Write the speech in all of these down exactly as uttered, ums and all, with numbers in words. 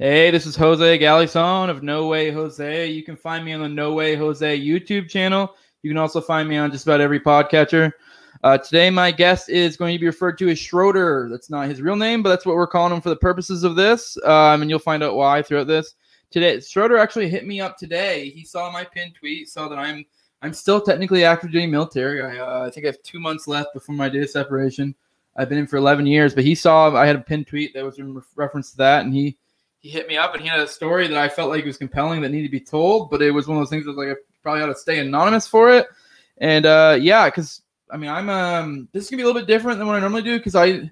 Hey, this is Jose Galison of No Way Jose. You can find me on the No Way Jose YouTube channel. You can also find me on just about every podcatcher. Uh, today, my guest is going to be referred to as Schroeder. That's not his real name, but that's what we're calling him for the purposes of this. Um, and you'll find out why throughout this. Today, Schroeder actually hit me up today. He saw my pinned tweet, saw that I'm I'm still technically active duty military. I, uh, I think I have two months left before my date of separation. I've been in for eleven years, but he saw I had a pinned tweet that was in reference to that, and he. He hit me up, and he had a story that I felt like was compelling that needed to be told, but it was one of those things that was like, I probably ought to stay anonymous for it. And uh, yeah, because I mean, I'm um, this is gonna be a little bit different than what I normally do because I feel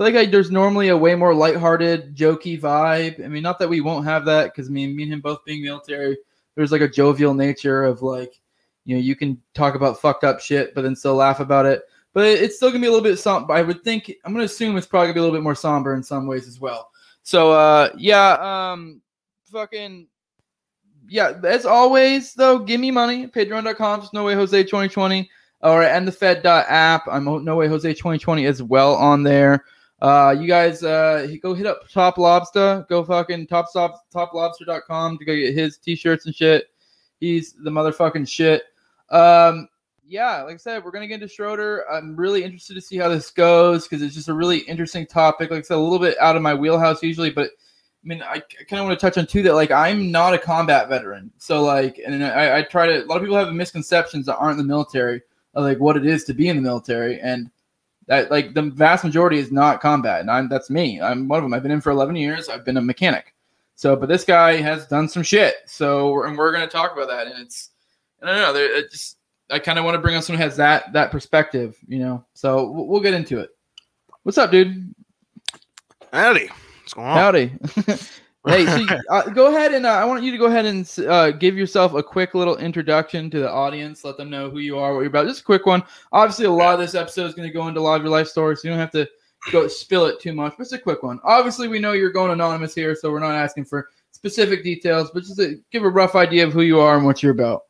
like I, there's normally a way more lighthearted, jokey vibe. I mean, not that we won't have that because I mean, me and him both being military, there's like a jovial nature of like, you know, you can talk about fucked up shit, but then still laugh about it. But it's still gonna be a little bit somber. I would think I'm gonna assume it's probably gonna be a little bit more somber in some ways as well. So, uh, yeah, um, fucking, yeah, as always, though, give me money, patreon dot com, just No Way Jose twenty twenty, or and the fed dot app, I'm No Way Jose twenty twenty as well on there. Uh, you guys, uh, go hit up Top Lobster, go fucking top, top, top lobster dot com to go get his t-shirts and shit. He's the motherfucking shit. Um, yeah, like I said, we're going to get into Schroeder. I'm really interested to see how this goes because it's just a really interesting topic. Like I said, a little bit out of my wheelhouse usually, but I mean, I, I kind of want to touch on too that like I'm not a combat veteran. So like, and I, I try to, a lot of people have misconceptions that aren't in the military of like what it is to be in the military. And that like the vast majority is not combat. And I'm, that's me. I'm one of them. I've been in for eleven years. I've been a mechanic. So, but this guy has done some shit. So, and we're going to talk about that. And it's, I don't know, there, it just, I kind of want to bring on someone who has that that perspective, you know. So we'll, we'll get into it. What's up, dude? Howdy. What's going on? Howdy. Hey, so you, uh, go ahead and uh, I want you to go ahead and uh, give yourself a quick little introduction to the audience. Let them know who you are, what you're about. Just a quick one. Obviously, a lot of this episode is going to go into a lot of your life stories, so you don't have to go spill it too much. But it's a quick one. Obviously, we know you're going anonymous here, so we're not asking for specific details, but just to give a rough idea of who you are and what you're about.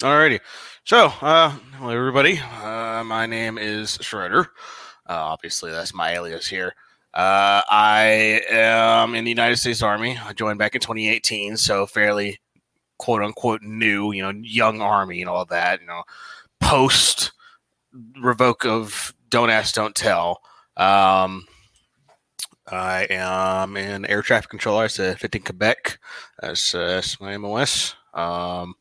Alrighty. So, uh, hello, everybody. Uh, my name is Schroeder. Uh, obviously, that's my alias here. Uh, I am in the United States Army. I joined back in twenty eighteen, so fairly, quote-unquote, new, you know, young Army and all that, you know, post-revoke of Don't Ask, Don't Tell. Um, I am in air traffic control. I said fifteen Quebec. That's, uh, that's my M O S. Um...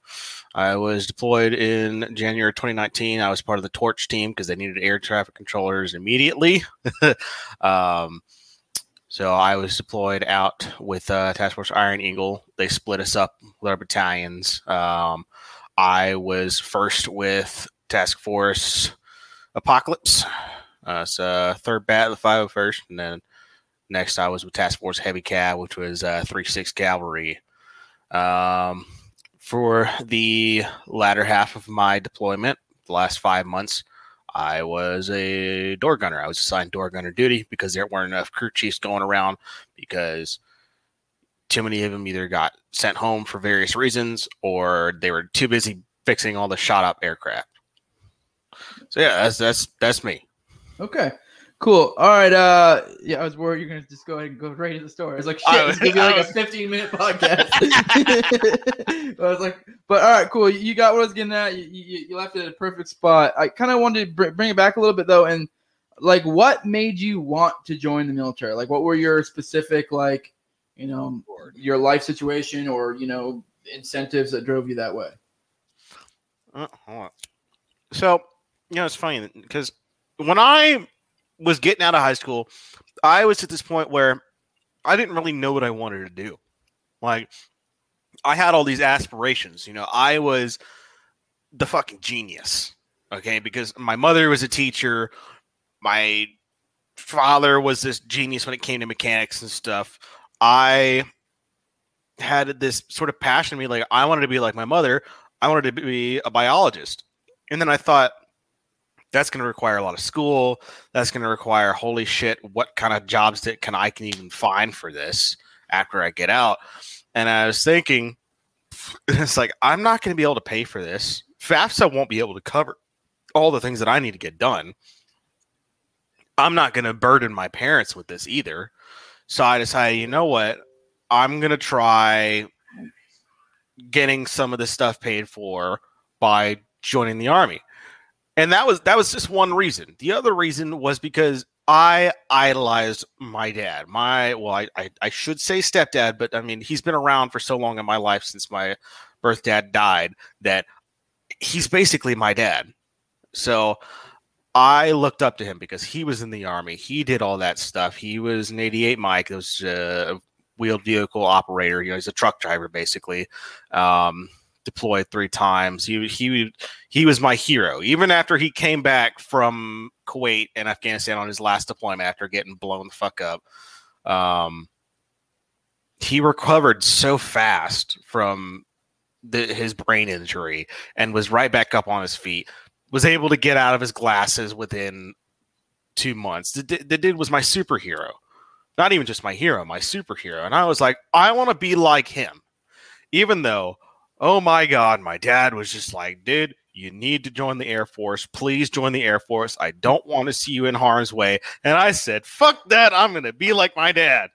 I was deployed in January twenty nineteen. I was part of the Torch team because they needed air traffic controllers immediately. um, so I was deployed out with uh, Task Force Iron Eagle. They split us up with our battalions. Um, I was first with Task Force Apocalypse. Uh, it's uh, third bat of the five oh first. And then next I was with Task Force Heavy Cav, which was uh, three six Cavalry. Um... For the latter half of my deployment, the last five months, I was a door gunner. I was assigned door gunner duty because there weren't enough crew chiefs going around because too many of them either got sent home for various reasons or they were too busy fixing all the shot up aircraft. So yeah, that's that's that's me. Okay. Cool. All right. Uh, yeah, I was worried you're gonna just go ahead and go right into the story. I was like, shit, oh, it's gonna be like was... a fifteen minute podcast. I was like, but all right, cool. You got what I was getting at. You, you, you left it at a perfect spot. I kind of wanted to br- bring it back a little bit though, and like, what made you want to join the military? Like, what were your specific, like, you know, your life situation or you know incentives that drove you that way? Uh, hold on. So you know, it's funny because when I was getting out of high school, I was at this point where I didn't really know what I wanted to do. Like, I had all these aspirations. You know, I was the fucking genius, okay? Because my mother was a teacher. My father was this genius when it came to mechanics and stuff, I had this sort of passion in me, like I wanted to be like my mother. I wanted to be a biologist. And then I thought, that's going to require a lot of school. That's going to require, holy shit, what kind of jobs that can I can even find for this after I get out? And I was thinking, it's like, I'm not going to be able to pay for this. FAFSA won't be able to cover all the things that I need to get done. I'm not going to burden my parents with this either. So I decided, you know what? I'm going to try getting some of this stuff paid for by joining the Army. And that was that was just one reason. The other reason was because I idolized my dad. My well, I, I, I should say stepdad, but I mean, he's been around for so long in my life since my birth dad died that he's basically my dad. So I looked up to him because he was in the Army. He did all that stuff. He was an eighty-eight Mike. It was a wheeled vehicle operator. You know, he's a truck driver basically. Um, deployed three times. He he he was my hero. Even after he came back from Kuwait and Afghanistan on his last deployment after getting blown the fuck up, um, he recovered so fast from the, his brain injury and was right back up on his feet. Was able to get out of his glasses within two months. The, the dude was my superhero. Not even just my hero, my superhero. And I was like, I want to be like him. Even though, oh my God, my dad was just like, dude, you need to join the Air Force. Please join the Air Force. I don't want to see you in harm's way. And I said, fuck that. I'm going to be like my dad.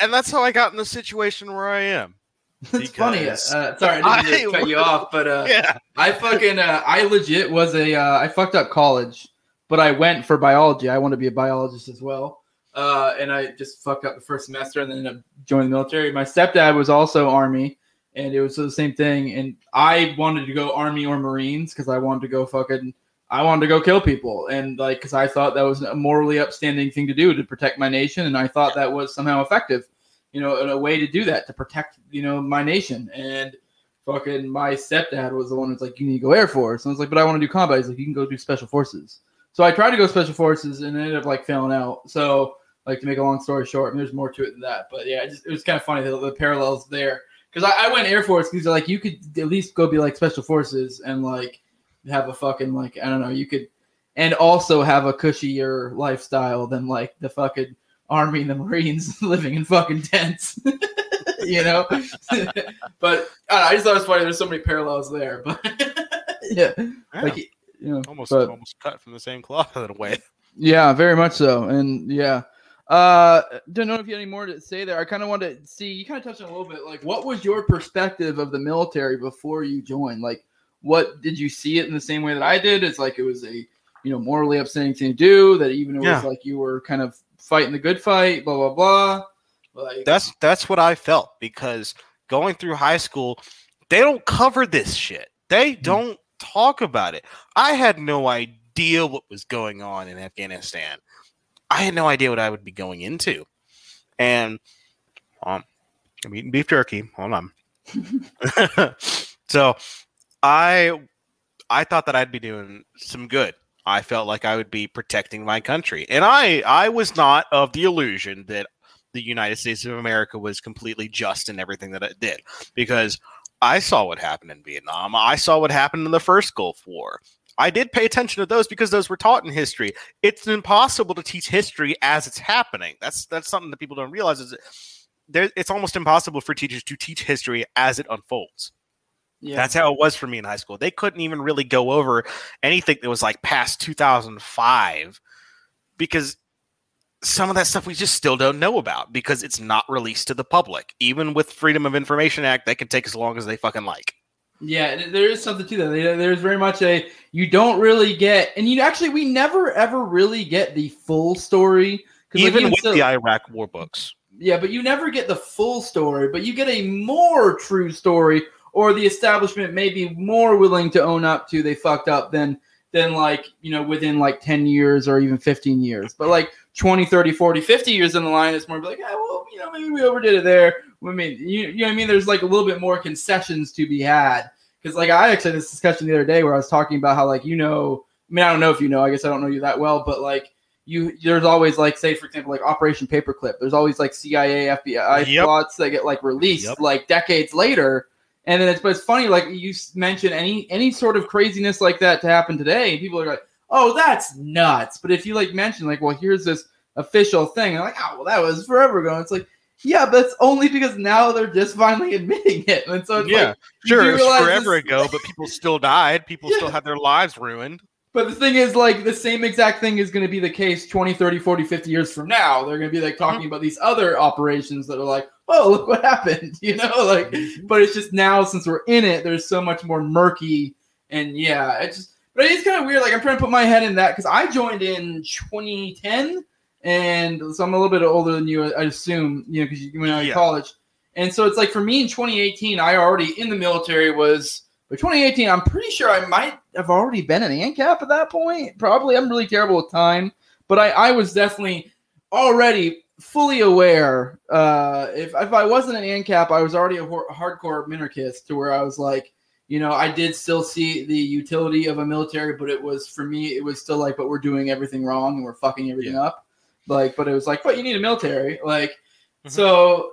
And that's how I got in the situation where I am. That's funny. Uh, sorry, I didn't mean to cut you off, but uh, yeah. I fucking, uh, I legit was a, uh, I fucked up college, but I went for biology. I want to be a biologist as well. Uh, and I just fucked up the first semester and then ended up joining the military. My stepdad was also Army. And it was the same thing. And I wanted to go Army or Marines because I wanted to go fucking, I wanted to go kill people. And like, because I thought that was a morally upstanding thing to do to protect my nation. And I thought that was somehow effective, you know, in a way to do that, to protect, you know, my nation. And fucking my stepdad was the one who's like, you need to go Air Force. And I was like, but I want to do combat. He's like, you can go do special forces. So I tried to go special forces and ended up like failing out. So like to make a long story short, and there's more to it than that. But yeah, it, just, it was kind of funny, the, the parallels there. Because I, I went Air Force because like you could at least go be like special forces and like have a fucking like, I don't know, you could and also have a cushier lifestyle than like the fucking Army and the Marines living in fucking tents, you know? But I, know, I just thought it was funny. There's so many parallels there, but yeah. yeah. Like, you know, almost, but, almost cut from the same cloth in a way. Yeah, very much so. And yeah. Uh, don't know if you had any more to say there. I kind of want to see, you kind of touched on a little bit, like what was your perspective of the military before you joined? Like, what did you see it in the same way that I did? It's like, it was a, you know, morally upsetting thing to do that even it yeah. was like you were kind of fighting the good fight, blah, blah, blah. Like, that's, that's what I felt because going through high school, they don't cover this shit. They don't mm-hmm. talk about it. I had no idea what was going on in Afghanistan. I had no idea what I would be going into. And um, I'm eating beef jerky. Hold on. So I I thought that I'd be doing some good. I felt like I would be protecting my country. And I, I was not of the illusion that the United States of America was completely just in everything that it did. Because I saw what happened in Vietnam. I saw what happened in the first Gulf War. I did pay attention to those because those were taught in history. It's impossible to teach history as it's happening. That's that's something that people don't realize is there, it's almost impossible for teachers to teach history as it unfolds. Yeah. That's how it was for me in high school. They couldn't even really go over anything that was like past two thousand five because some of that stuff we just still don't know about because it's not released to the public. Even with Freedom of Information Act, that can take as long as they fucking like. Yeah, there is something to that. There's very much a, you don't really get, and you actually, we never ever really get the full story. Even, like, even with so, the Iraq war books. Yeah, but you never get the full story, but you get a more true story, or the establishment may be more willing to own up to they fucked up than, than like, you know, within like ten years or even fifteen years. But like twenty, thirty, forty, fifty years in the line, it's more like, yeah, well, you know, maybe we overdid it there. I mean, you, you know what I mean? There's like a little bit more concessions to be had. Because like I actually had this discussion the other day where I was talking about how like, you know, I mean, I don't know if you know, I guess I don't know you that well, but like, you there's always like, say for example, like Operation Paperclip. There's always like C I A, F B I yep. plots that get like released yep. like decades later. And then it's but it's funny, like you mentioned any any sort of craziness like that to happen today, and people are like, oh, that's nuts. But if you like mention like, well, here's this official thing, and like, oh, well, that was forever ago. It's like, yeah, but that's only because now they're just finally admitting it. And so it's yeah, like, sure, it was forever this- ago, but people still died. People yeah. still had their lives ruined. But the thing is, like, the same exact thing is going to be the case twenty, thirty, forty, fifty years from now. They're going to be, like, talking mm-hmm. about these other operations that are like, oh, look what happened, you know? Like, mm-hmm. but it's just now, since we're in it, there's so much more murky. And, yeah, it's just, but it's kind of weird. Like, I'm trying to put my head in that because I joined in twenty ten, and so I'm a little bit older than you, I assume, you know, because you went out yeah. to college. And so it's like, for me in twenty eighteen, I already in the military was – but twenty eighteen, I'm pretty sure I might have already been an ANCAP at that point. Probably. I'm really terrible with time. But I, I was definitely already fully aware. Uh, if, if I wasn't an ANCAP, I was already a ho- hardcore minarchist to where I was like, you know, I did still see the utility of a military, but it was, for me, it was still like, but we're doing everything wrong and we're fucking everything yeah. up. Like, but it was like, but you need a military. Like, so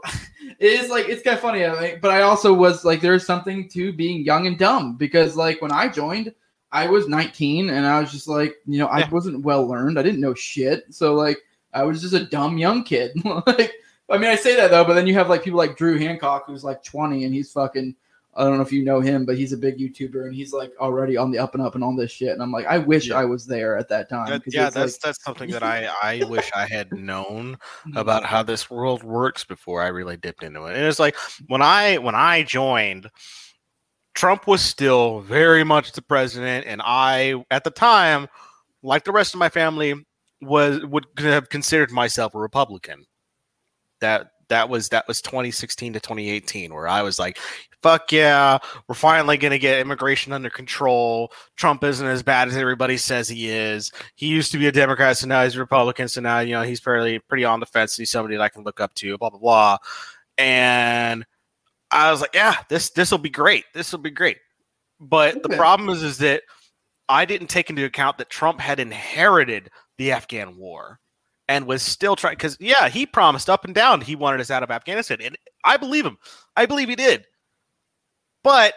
it is like, it's kind of funny, like, but I also was like, there's something to being young and dumb because like when I joined, I was nineteen and I was just like, you know, I yeah. wasn't well learned. I didn't know shit. So like, I was just a dumb young kid. Like, I mean, I say that though, but then you have like people like Drew Hancock, who's like twenty and he's fucking, I don't know if you know him, but he's a big YouTuber and he's like already on the up and up and all this shit. And I'm like, I wish yeah. I was there at that time. That, yeah, that's like, that's something that I, I wish I had known about how this world works before I really dipped into it. And it's like when I when I joined, Trump was still very much the president, and I at the time, like the rest of my family, was would have considered myself a Republican. That that was that was twenty sixteen to twenty eighteen, where I was like, fuck yeah, we're finally going to get immigration under control. Trump isn't as bad as everybody says he is. He used to be a Democrat, so now he's a Republican. So now, you know, he's pretty, pretty on the fence. He's somebody that I can look up to, blah, blah, blah. And I was like, yeah, this this will be great. This will be great. But okay. the problem is, is that I didn't take into account that Trump had inherited the Afghan war and was still trying. Because, yeah, he promised up and down he wanted us out of Afghanistan. And I believe him. I believe he did. But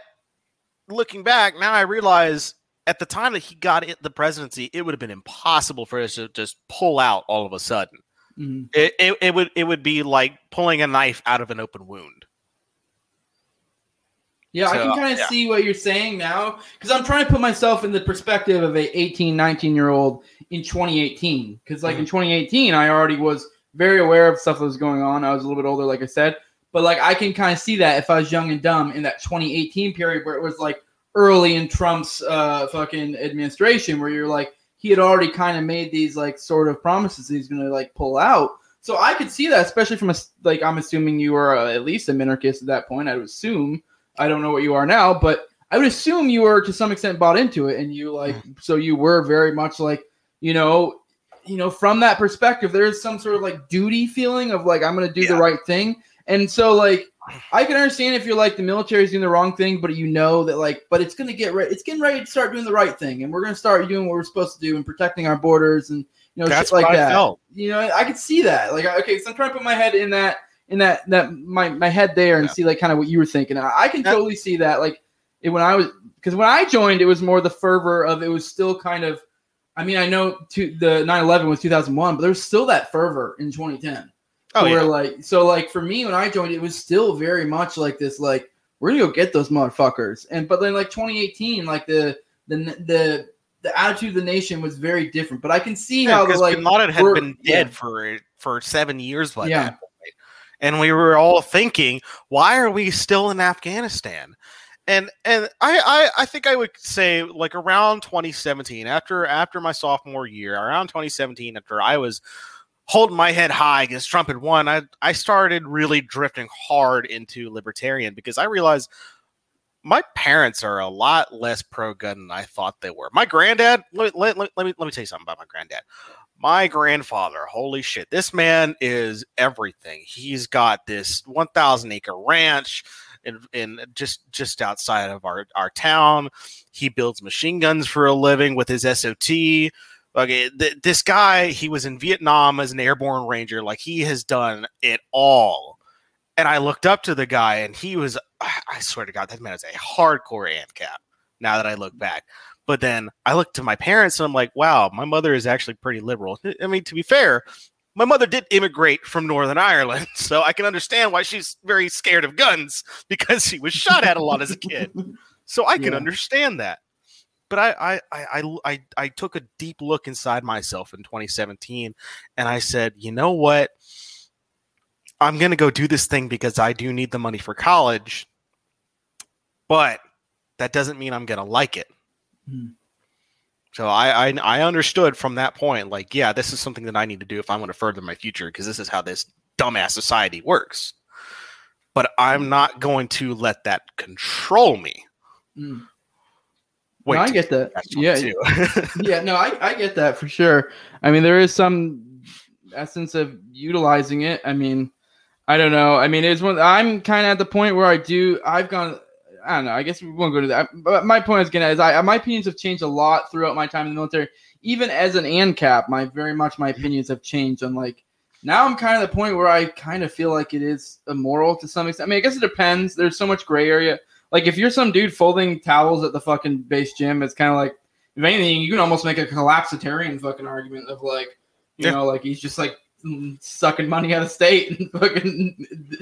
looking back, now I realize at the time that he got it, the presidency, it would have been impossible for us to just pull out all of a sudden. Mm-hmm. It, it, it would it would be like pulling a knife out of an open wound. Yeah, so, I can kind of yeah. see what you're saying now because I'm trying to put myself in the perspective of a eighteen, nineteen-year-old in twenty eighteen. Because like mm-hmm. in twenty eighteen, I already was very aware of stuff that was going on. I was a little bit older, like I said. But, like, I can kind of see that if I was young and dumb in that twenty eighteen period where it was, like, early in Trump's uh, fucking administration where you're, like, he had already kind of made these, like, sort of promises that he's going to, like, pull out. So I could see that, especially from, a like, I'm assuming you were uh, at least a minarchist at that point. I would assume. I don't know what you are now. But I would assume you were, to some extent, bought into it. And you, like, mm. so you were very much, like, you know, you know, from that perspective, there is some sort of, like, duty feeling of, like, I'm going to do yeah. the right thing. And so, like, I can understand if you're like the military is doing the wrong thing, but you know that, like, but it's gonna get ready. It's getting ready to start doing the right thing, and we're gonna start doing what we're supposed to do and protecting our borders and you know that's shit like what that. I felt. You know, I could see that. Like, okay, so I'm trying to put my head in that in that that my, my head there and yeah. see like kind of what you were thinking. I, I can yeah. totally see that. Like, it, when I was because when I joined, it was more the fervor of it was still kind of. I mean, I know to, the nine eleven was two thousand one, but there was still that fervor in twenty ten. Oh, yeah. Where, like, so, like, for me, when I joined, it was still very much like this, like, we're going to go get those motherfuckers. And but then, like, twenty eighteen, like, the the the, the attitude of the nation was very different. But I can see yeah, how, the, like... Bin Laden had been dead yeah. for, for seven years by yeah. that point. And we were all thinking, why are we still in Afghanistan? And and I, I, I think I would say, like, around twenty seventeen, after after my sophomore year, around twenty seventeen, after I was... holding my head high against Trump had won, I, I started really drifting hard into libertarian because I realized my parents are a lot less pro-gun than I thought they were. My granddad, let, let, let, let me let me tell you something about my granddad. My grandfather, holy shit, this man is everything. He's got this one thousand acre ranch in, in just just outside of our, our town. He builds machine guns for a living with his S O T. Okay, th- this guy, he was in Vietnam as an airborne ranger. Like, he has done it all. And I looked up to the guy, and he was, I swear to God, that man is a hardcore ANCAP, now that I look back. But then I looked to my parents, and I'm like, wow, my mother is actually pretty liberal. I mean, to be fair, my mother did immigrate from Northern Ireland, so I can understand why she's very scared of guns, because she was shot at a lot as a kid. So I can yeah. understand that. But I, I, I, I, I took a deep look inside myself in twenty seventeen, and I said, you know what? I'm going to go do this thing because I do need the money for college, but that doesn't mean I'm going to like it. Hmm. So I, I, I understood from that point, like, yeah, this is something that I need to do if I want to further my future, because this is how this dumbass society works. But I'm not going to let that control me. Hmm. Wait, no, I get that. Yeah, yeah. No, I, I get that for sure. I mean, there is some essence of utilizing it. I mean, I don't know. I mean, it's one. I'm kind of at the point where I do. I've gone. I don't know. I guess we won't go to that. But my point is gonna is I my opinions have changed a lot throughout my time in the military. Even as an ANCAP, my very much my opinions have changed. I'm like, now I'm kind of at the point where I kind of feel like it is immoral to some extent. I mean, I guess it depends. There's so much gray area. Like, if you're some dude folding towels at the fucking base gym, it's kind of like, if anything, you can almost make a collapsitarian fucking argument of, like, you yeah. know, like, he's just, like, sucking money out of state and fucking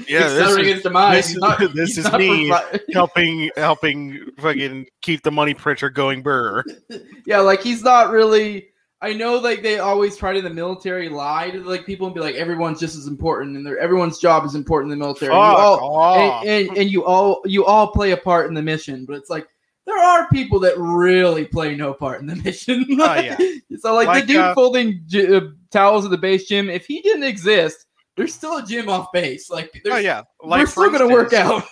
yeah, accelerating his demise. This, not, this is me provi- helping helping fucking keep the money printer going burr. Yeah, like, he's not really... I know, like, they always try to the military lie to, like, people and be like, everyone's just as important, and everyone's job is important in the military. Oh, and, you all, oh. and, and, and you all you all play a part in the mission, but it's like, there are people that really play no part in the mission. Oh, yeah. So, like, like, the dude uh, folding gy- uh, towels at the base gym, if he didn't exist, there's still a gym off base. Like, oh, yeah. Like, we're still going to work out.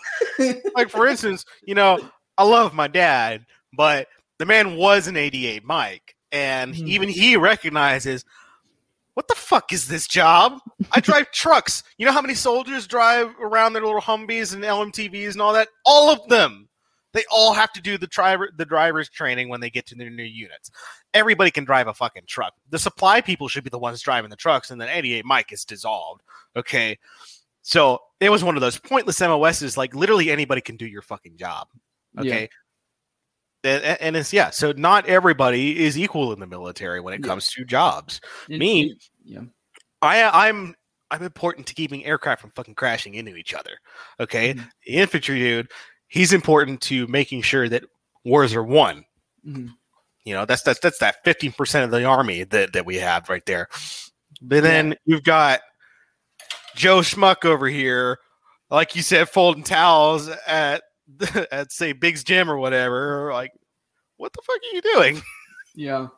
Like, for instance, you know, I love my dad, but the man was an eighty-eight Mike. And mm-hmm. even he recognizes, what the fuck is this job? I drive trucks. You know how many soldiers drive around their little Humvees and L M T Vs and all that? All of them. They all have to do the driver, the driver's training when they get to their new units. Everybody can drive a fucking truck. The supply people should be the ones driving the trucks, and then eighty-eight Mike is dissolved. Okay. So it was one of those pointless M O Ss, like, literally anybody can do your fucking job. Okay. Yeah. And it's, yeah, so not everybody is equal in the military when it comes yeah. to jobs. It, Me, it, yeah. I, I'm I'm important to keeping aircraft from fucking crashing into each other, okay? Mm-hmm. The infantry dude, he's important to making sure that wars are won. Mm-hmm. You know, that's that's that's that fifteen percent of the army that, that we have right there. But then yeah. you've got Joe Schmuck over here, like you said, folding towels at, at say Big's gym or whatever, like, what the fuck are you doing? Yeah,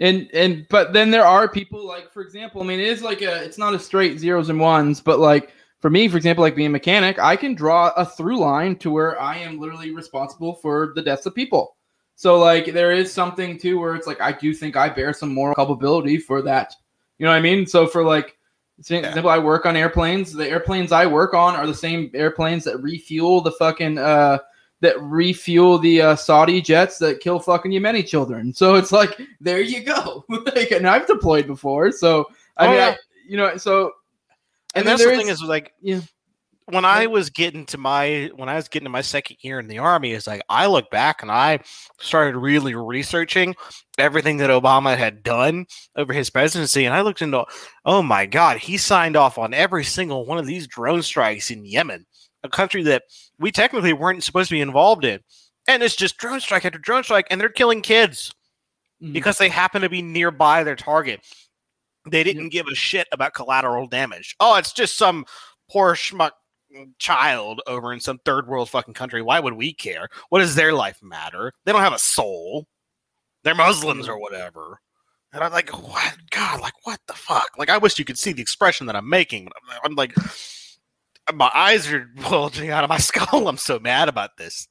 and and but then there are people, like, for example, I mean, it is like a, it's not a straight zeros and ones, but, like, for me, for example, like being a mechanic, I can draw a through line to where I am literally responsible for the deaths of people. So, like, there is something too where it's like, I do think I bear some moral culpability for that. You know what I mean? So for, like, for example, I work on airplanes. The airplanes I work on are the same airplanes that refuel the fucking uh, that refuel the uh, Saudi jets that kill fucking Yemeni children. So it's like, there you go. Like, and I've deployed before, so I oh, mean, yeah. I, you know, so. And, and that's the thing is, is like, yeah. when yeah. I was getting to my when I was getting to my second year in the Army, is like, I look back and I started really researching everything that Obama had done over his presidency, and I looked into, oh my God, he signed off on every single one of these drone strikes in Yemen, a country that we technically weren't supposed to be involved in, and it's just drone strike after drone strike, and they're killing kids mm-hmm. because they happen to be nearby their target. They didn't yeah. give a shit about collateral damage. Oh, it's just some poor schmuck child over in some third world fucking country. Why would we care? What does their life matter? They don't have a soul. They're Muslims or whatever. And I'm like, what? God, like, what the fuck? Like, I wish you could see the expression that I'm making. I'm like, my eyes are bulging out of my skull. I'm so mad about this.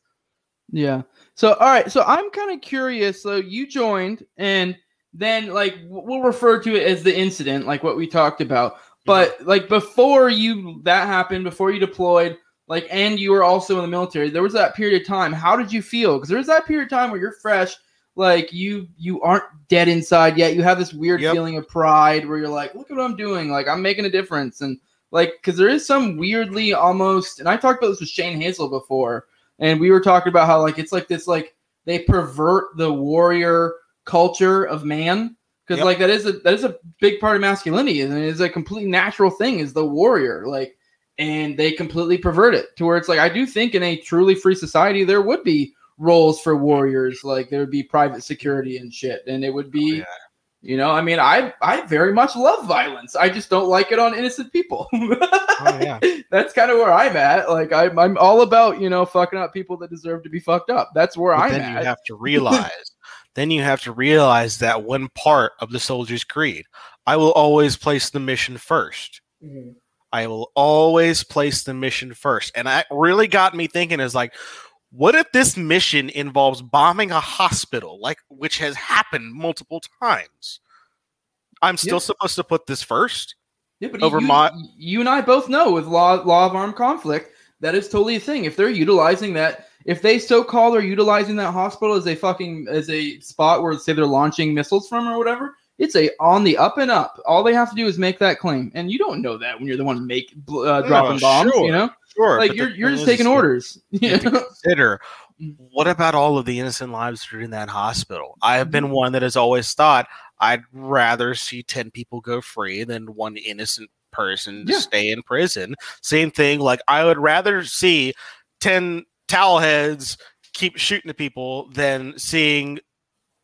Yeah. So, all right. So I'm kind of curious. So you joined, and then, like, we'll refer to it as the incident, like what we talked about. But, like, before you that happened, before you deployed, like, and you were also in the military, there was that period of time. How did you feel? Because there was that period of time where you're fresh. Like, you you aren't dead inside yet. You have this weird yep. feeling of pride where you're like, look at what I'm doing. Like, I'm making a difference. And, like, because there is some weirdly almost – and I talked about this with Shane Hazel before, and we were talking about how, like, it's like this, like, they pervert the warrior culture of man. Because, yep. like, that is a that is a big part of masculinity. And it is a completely natural thing is the warrior. Like, and they completely pervert it to where it's like, I do think in a truly free society there would be – roles for warriors, like there would be private security and shit, and it would be, oh, yeah. you know, I mean, I I very much love violence. I just don't like it on innocent people. oh, yeah. That's kind of where I'm at. Like I'm, I'm all about, you know, fucking up people that deserve to be fucked up. That's where but I'm. Then at. you have to realize. then you have to realize that one part of the soldier's creed. I will always place the mission first. Mm-hmm. I will always place the mission first, and that really got me thinking. Is like. What if this mission involves bombing a hospital, like which has happened multiple times? I'm still yeah. supposed to put this first. Yeah, but over you, my- you and I both know with law law of armed conflict, that is totally a thing. If they're utilizing that, if they so-called are utilizing that hospital as a fucking as a spot where say they're launching missiles from or whatever, it's a on the up and up. All they have to do is make that claim, and you don't know that when you're the one make uh, dropping oh, bombs, sure. you know. Sure, like you're you're just taking orders. You know? Consider what about all of the innocent lives that are in that hospital? I have been one that has always thought I'd rather see ten people go free than one innocent person to yeah. stay in prison. Same thing. Like I would rather see ten towel heads keep shooting at people than seeing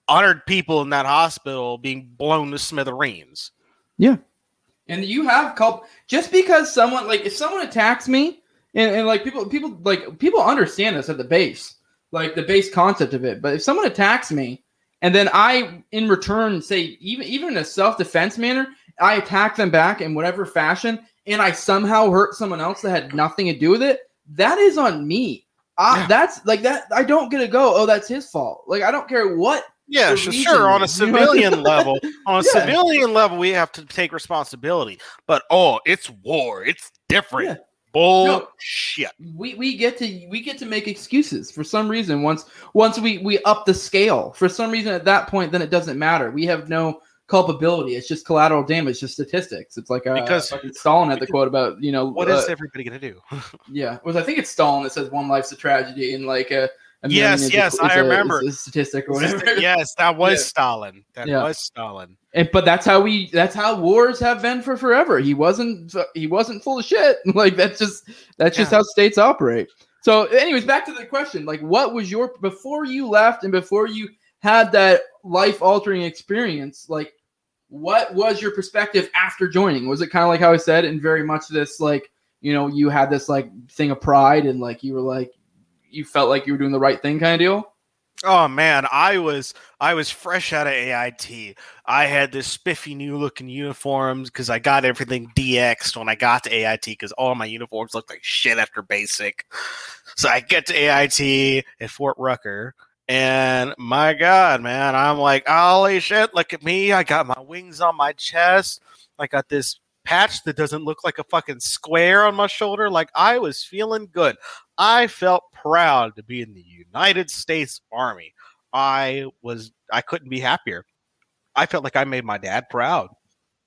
honored people in that hospital being blown to smithereens. Yeah, and you have culp- just because someone like if someone attacks me. And, and like people, people like people understand this at the base, like the base concept of it. But if someone attacks me, and then I, in return, say even even in a self defense manner, I attack them back in whatever fashion, and I somehow hurt someone else that had nothing to do with it, that is on me. I, yeah. That's like that. I don't get to go. Oh, that's his fault. Like I don't care what. Yeah, sure. sure. On a civilian level, on a yeah. civilian level, we have to take responsibility. But oh, it's war. It's different. Yeah. Bullshit. No, we we get to we get to make excuses for some reason. Once once we we up the scale for some reason at that point, then it doesn't matter. We have no culpability. It's just collateral damage, just statistics. It's like uh, because fucking Stalin had the quote about you know what uh, is everybody gonna do? yeah, was I think it's Stalin that says one life's a tragedy and like a, a yes yes a, I remember a, a statistic or whatever. Yes, that was yeah. Stalin. That yeah. was Stalin. And, but that's how we. That's how wars have been for forever. He wasn't. He wasn't full of shit. Like that's just. That's yeah. just how states operate. So, anyways, back to the question. Like, what was your before you left and before you had that life-altering experience? Like, what was your perspective after joining? Was it kind of like how I said, and very much this like you know you had this like thing of pride and like you were like you felt like you were doing the right thing kind of deal? Oh man, I was I was fresh out of A I T. I had this spiffy new looking uniforms because I got everything D X'd when I got to A I T because all my uniforms looked like shit after basic. So I get to A I T at Fort Rucker, and my God, man, I'm like, holy shit, look at me. I got my wings on my chest. I got this patch that doesn't look like a fucking square on my shoulder. Like I was feeling good. I felt proud to be in the United States Army. I was, I couldn't be happier. I felt like I made my dad proud.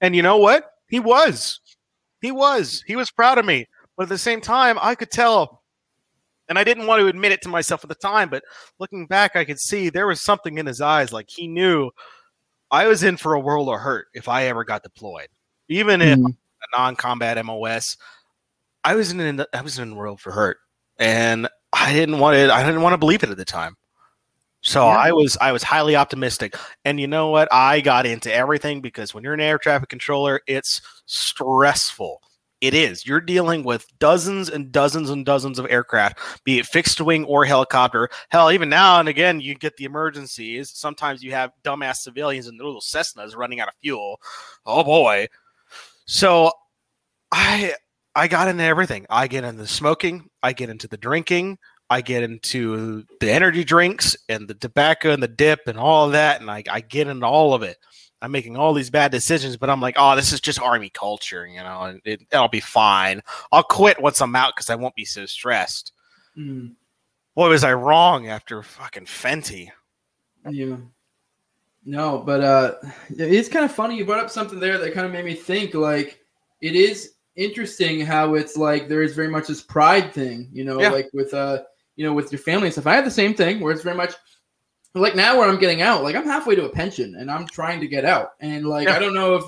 And you know what? He was. He was. He was proud of me. But at the same time, I could tell, and I didn't want to admit it to myself at the time, but looking back, I could see there was something in his eyes. Like he knew I was in for a world of hurt if I ever got deployed. Even mm. if a non-combat M O S, I was in, I was in a world for hurt. And I didn't want it. I didn't want to believe it at the time. So yeah. I was I was highly optimistic. And you know what? I got into everything because when you're an air traffic controller, it's stressful. It is. You're dealing with dozens and dozens and dozens of aircraft, be it fixed wing or helicopter. Hell, even now and again, you get the emergencies. Sometimes you have dumbass civilians and little Cessnas running out of fuel. Oh, boy. So I... I got into everything. I get into the smoking. I get into the drinking. I get into the energy drinks and the tobacco and the dip and all of that. And I, I get into all of it. I'm making all these bad decisions, but I'm like, oh, this is just Army culture, you know, and it, it'll be fine. I'll quit once I'm out because I won't be so stressed. Mm. Boy, was I wrong after fucking Fenty. Yeah. No, but uh, it's kind of funny. You brought up something there that kind of made me think, like, it is interesting how it's like there is very much this pride thing, you know, yeah. like with, uh, you know, with your family and stuff. I have the same thing where it's very much like now where I'm getting out, like I'm halfway to a pension and I'm trying to get out. And like, yeah. I don't know if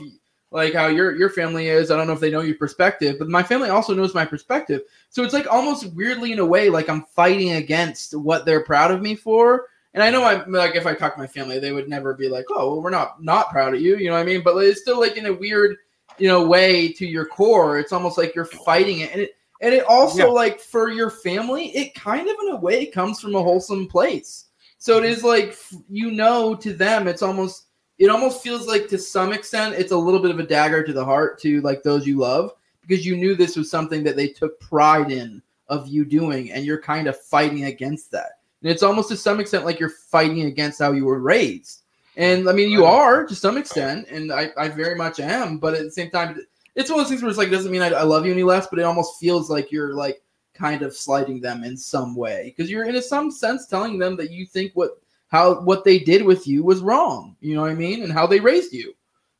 like how your, your family is, I don't know if they know your perspective, but my family also knows my perspective. So it's like almost weirdly in a way, like I'm fighting against what they're proud of me for. And I know I'm like, if I talk to my family, they would never be like, oh, well, we're not, not proud of you. You know what I mean? But it's still like in a weird, you know, way to your core. It's almost like you're fighting it. And it, and it also yeah. like for your family, it kind of in a way comes from a wholesome place. So it is like, you know, to them, it's almost, it almost feels like to some extent, it's a little bit of a dagger to the heart to like those you love, because you knew this was something that they took pride in of you doing. And you're kind of fighting against that. And it's almost to some extent like you're fighting against how you were raised. And, I mean, you are to some extent, and I, I very much am. But at the same time, it's one of those things where it's like it doesn't mean I, I love you any less, but it almost feels like you're, like, kind of slighting them in some way. Because you're, in some sense, telling them that you think what how what they did with you was wrong. You know what I mean? And how they raised you,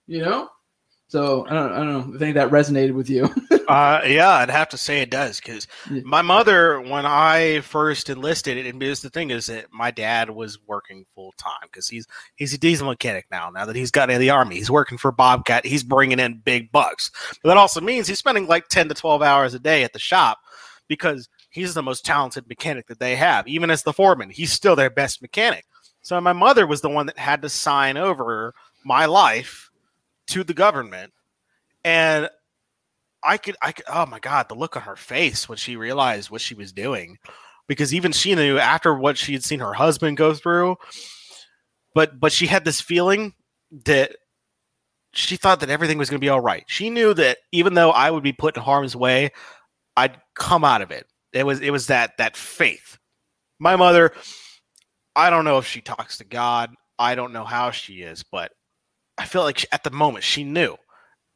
you know? So, I don't, I don't know. I think that resonated with you. uh, yeah, I'd have to say it does, because my mother, when I first enlisted, and it, the thing is that my dad was working full-time, because he's he's a diesel mechanic now, now that he's got out of the Army. He's working for Bobcat. He's bringing in big bucks. But that also means he's spending like ten to twelve hours a day at the shop, because he's the most talented mechanic that they have. Even as the foreman, he's still their best mechanic. So my mother was the one that had to sign over my life to the government. And I could, I could, oh my God, the look on her face when she realized what she was doing, because even she knew after what she had seen her husband go through, but, but she had this feeling that she thought that everything was going to be all right. She knew that even though I would be put in harm's way, I'd come out of it. It was, it was that, that faith. My mother, I don't know if she talks to God. I don't know how she is, but I feel like she, at the moment she knew,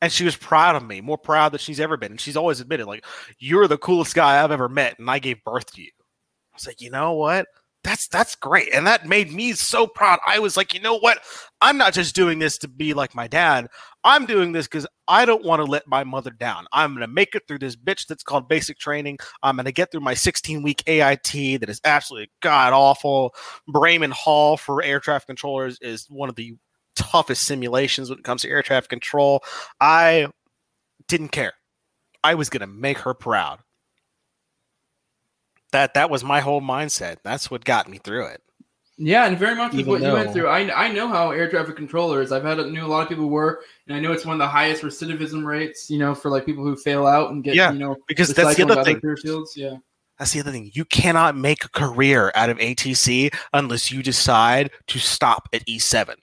and she was proud of me, more proud than she's ever been. And she's always admitted, like, you're the coolest guy I've ever met. And I gave birth to you. I was like, you know what? That's, that's great. And that made me so proud. I was like, you know what? I'm not just doing this to be like my dad. I'm doing this because I don't want to let my mother down. I'm going to make it through this bitch that's called basic training. I'm going to get through my sixteen-week A I T that is absolutely god-awful. Bremen Hall for air traffic controllers is one of the toughest simulations when it comes to air traffic control. I didn't care. I was going to make her proud. That that was my whole mindset. That's what got me through it. Yeah, and very much Even what though. you went through. I I know how air traffic control is. I've had knew a lot of people were, and I know it's one of the highest recidivism rates. You know, for like people who fail out and get yeah, you know because that's the other thing. Yeah. That's the other thing. You cannot make a career out of A T C unless you decide to stop at E seven.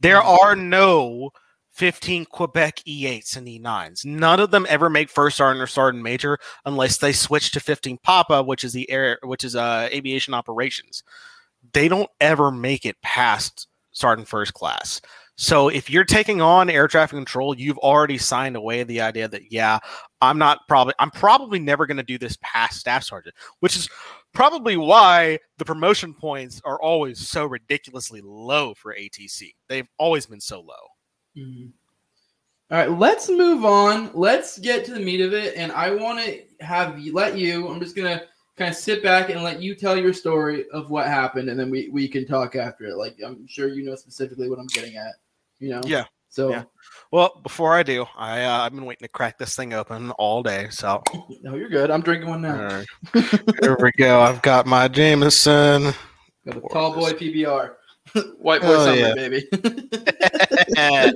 There are no fifteen Quebec E eights and E nines. None of them ever make first sergeant or sergeant major unless they switch to fifteen Papa, which is the air, which is uh, aviation operations. They don't ever make it past sergeant first class. So if you're taking on air traffic control, you've already signed away the idea that, yeah, I'm not probably, I'm probably never going to do this past staff sergeant, which is probably why the promotion points are always so ridiculously low for A T C. They've always been so low. Mm-hmm. All right, let's move on. Let's get to the meat of it. And I want to have you, let you, I'm just going to kind of sit back and let you tell your story of what happened. And then we, we can talk after it. Like, I'm sure you know specifically what I'm getting at, you know? Yeah. So, yeah. Well, before I do, I, uh, I've been waiting to crack this thing open all day. So, no, you're good. I'm drinking one now. All right. There we go. I've got my Jameson. Got a tall boy P B R. White boy oh, summer, yeah. baby.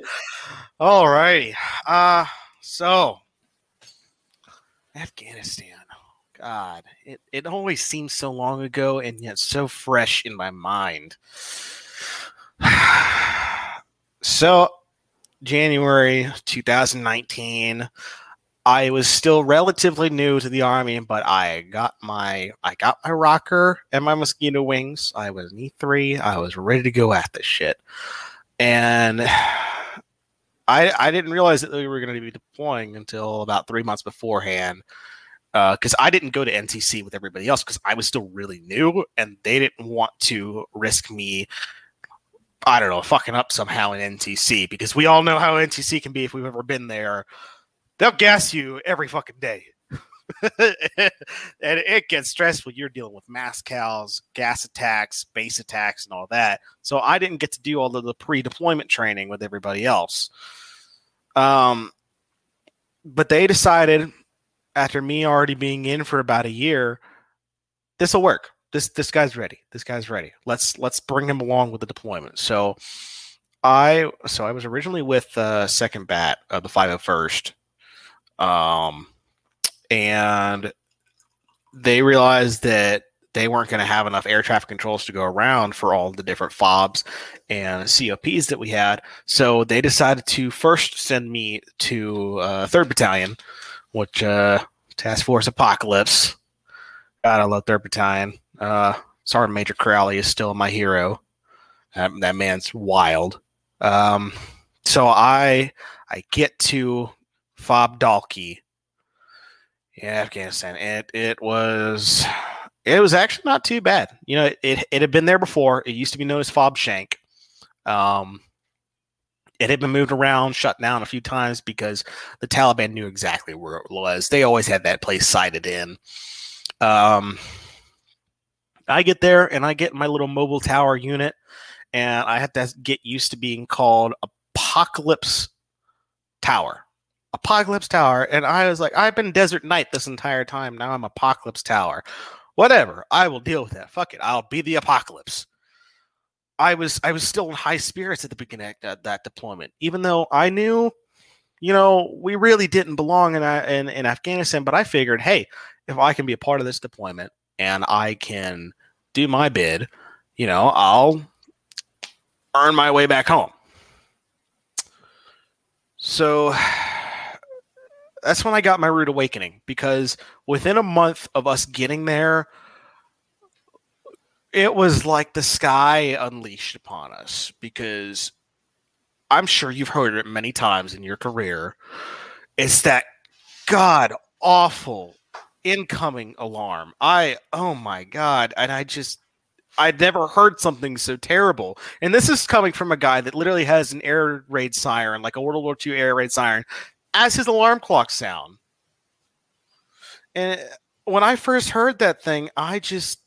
All righty. Uh, so, Afghanistan. God, it, it always seems so long ago and yet so fresh in my mind. So, January two thousand nineteen, I was still relatively new to the Army, but I got my I got my rocker and my mosquito wings. I was an E three. I was ready to go at this shit. And I I didn't realize that we were going to be deploying until about three months beforehand, because uh, I didn't go to N T C with everybody else because I was still really new, and they didn't want to risk me I don't know, fucking up somehow in N T C, because we all know how N T C can be if we've ever been there. They'll gas you every fucking day. And it gets stressful. You're dealing with mass cows, gas attacks, base attacks, and all that. So I didn't get to do all of the pre-deployment training with everybody else. Um, but they decided, after me already being in for about a year, this will work. This this guy's ready. This guy's ready. Let's let's bring him along with the deployment. So I so I was originally with uh, Second Bat of the five oh first, um, and they realized that they weren't going to have enough air traffic controls to go around for all the different FOBs and C O Ps that we had. So they decided to first send me to uh, Third Battalion, which uh, Task Force Apocalypse. God, I love Third Battalion. Uh, Sergeant Major Crowley is still my hero. Um, that man's wild. Um, so I I get to Fob Dahlke in Afghanistan. It it was it was actually not too bad. You know, it it had been there before. It used to be known as Fob Shank. Um, it had been moved around, shut down a few times because the Taliban knew exactly where it was. They always had that place sighted in. Um, I get there and I get my little mobile tower unit, and I have to get used to being called Apocalypse Tower. Apocalypse Tower. And I was like, I've been Desert Knight this entire time. Now I'm Apocalypse Tower. Whatever. I will deal with that. Fuck it. I'll be the Apocalypse. I was I was still in high spirits at the beginning of that deployment, even though I knew, you know, we really didn't belong in in, in Afghanistan. But I figured, hey, if I can be a part of this deployment and I can do my bid, you know, I'll earn my way back home. So that's when I got my rude awakening, because within a month of us getting there, it was like the sky unleashed upon us, because I'm sure you've heard it many times in your career. It's that god awful incoming alarm. I, oh my God. And I just, I'd never heard something so terrible. And this is coming from a guy that literally has an air raid siren, like a World War Two air raid siren, as his alarm clock sound. And when I first heard that thing, I just,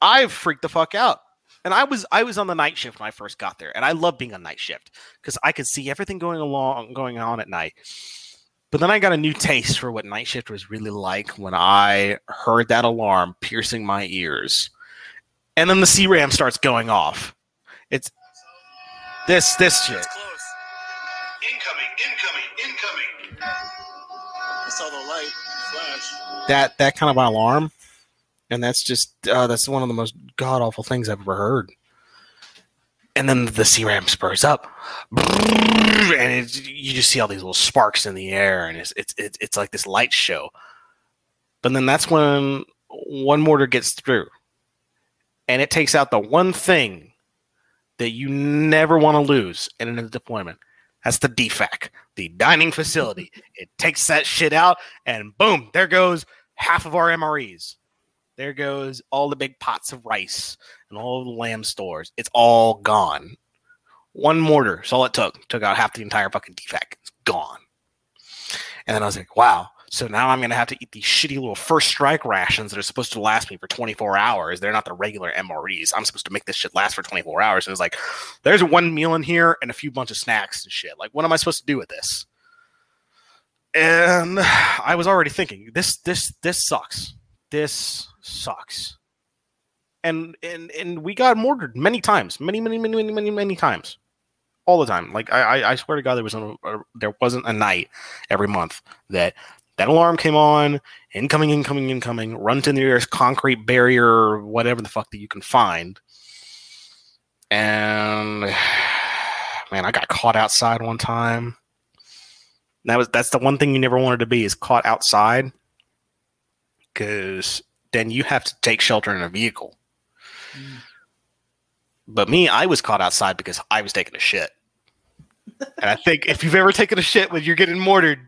I freaked the fuck out. And I was, I was on the night shift when I first got there. And I love being on night shift because I could see everything going along, going on at night. But then I got a new taste for what night shift was really like when I heard that alarm piercing my ears. And then the C RAM starts going off. It's this, this shit. It's close. Incoming, incoming, incoming. I saw the light flash. That, that kind of an alarm. And that's just, uh, that's one of the most god-awful things I've ever heard. And then the C RAM spurs up, and it's, you just see all these little sparks in the air, and it's it's it's like this light show. But then that's when one mortar gets through, and it takes out the one thing that you never want to lose in a deployment. That's the D FAC, the dining facility. It takes that shit out, and boom, there goes half of our M R Es. There goes all the big pots of rice and all the lamb stores. It's all gone. One mortar is all it took. Took out half the entire fucking D FAC. It's gone. And then I was like, wow. So now I'm going to have to eat these shitty little first strike rations that are supposed to last me for twenty-four hours. They're not the regular M R Es. I'm supposed to make this shit last for twenty-four hours. And it's like, there's one meal in here and a few bunch of snacks and shit. Like, what am I supposed to do with this? And I was already thinking, this, this, this sucks. This sucks. And and and we got mortared many times, many, many, many, many, many, many times, all the time. Like I, I, I swear to God, there was a, a, there wasn't a night every month that that alarm came on. Incoming, incoming, incoming. Run to the nearest concrete barrier, whatever the fuck that you can find. And man, I got caught outside one time. That was that's the one thing you never wanted to be, is caught outside. Because then you have to take shelter in a vehicle. Mm. But me, I was caught outside because I was taking a shit. And I think if you've ever taken a shit when you're getting mortared,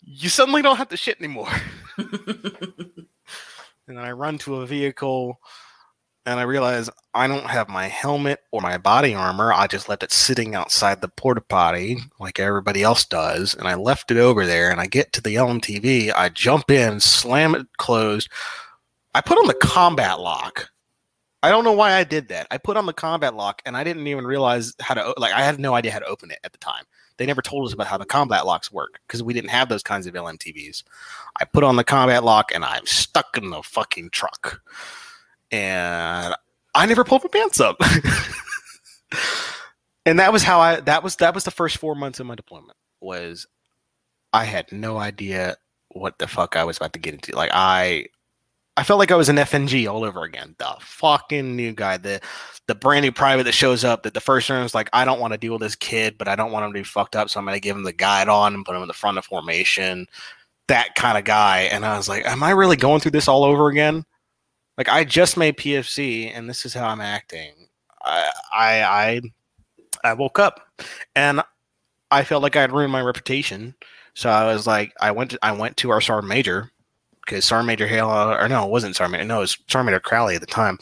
you suddenly don't have to shit anymore. And then I run to a vehicle, and I realize I don't have my helmet or my body armor. I just left it sitting outside the porta potty like everybody else does, and I left it over there, and I get to the L M T V, I jump in, slam it closed. I put on the combat lock. I don't know why I did that. I put on the combat lock, and I didn't even realize how to, like, I had no idea how to open it at the time. They never told us about how the combat locks work because we didn't have those kinds of L M T Vs. I put on the combat lock, and I'm stuck in the fucking truck. And I never pulled my pants up. And that was how I, that was, that was the first four months of my deployment, was I had no idea what the fuck I was about to get into. Like, I... I felt like I was an F N G all over again. The fucking new guy, the the brand new private that shows up, that the first round is like, I don't want to deal with this kid, but I don't want him to be fucked up, so I'm going to give him the guide on and put him in the front of formation. That kind of guy. And I was like, am I really going through this all over again? Like, I just made P F C, and this is how I'm acting. I I I, I woke up, and I felt like I had ruined my reputation. So I was like, I went to, I went to our sergeant major, because Sergeant Major Hale, or no, it wasn't Sergeant Major, no, it was Sergeant Major Crowley at the time.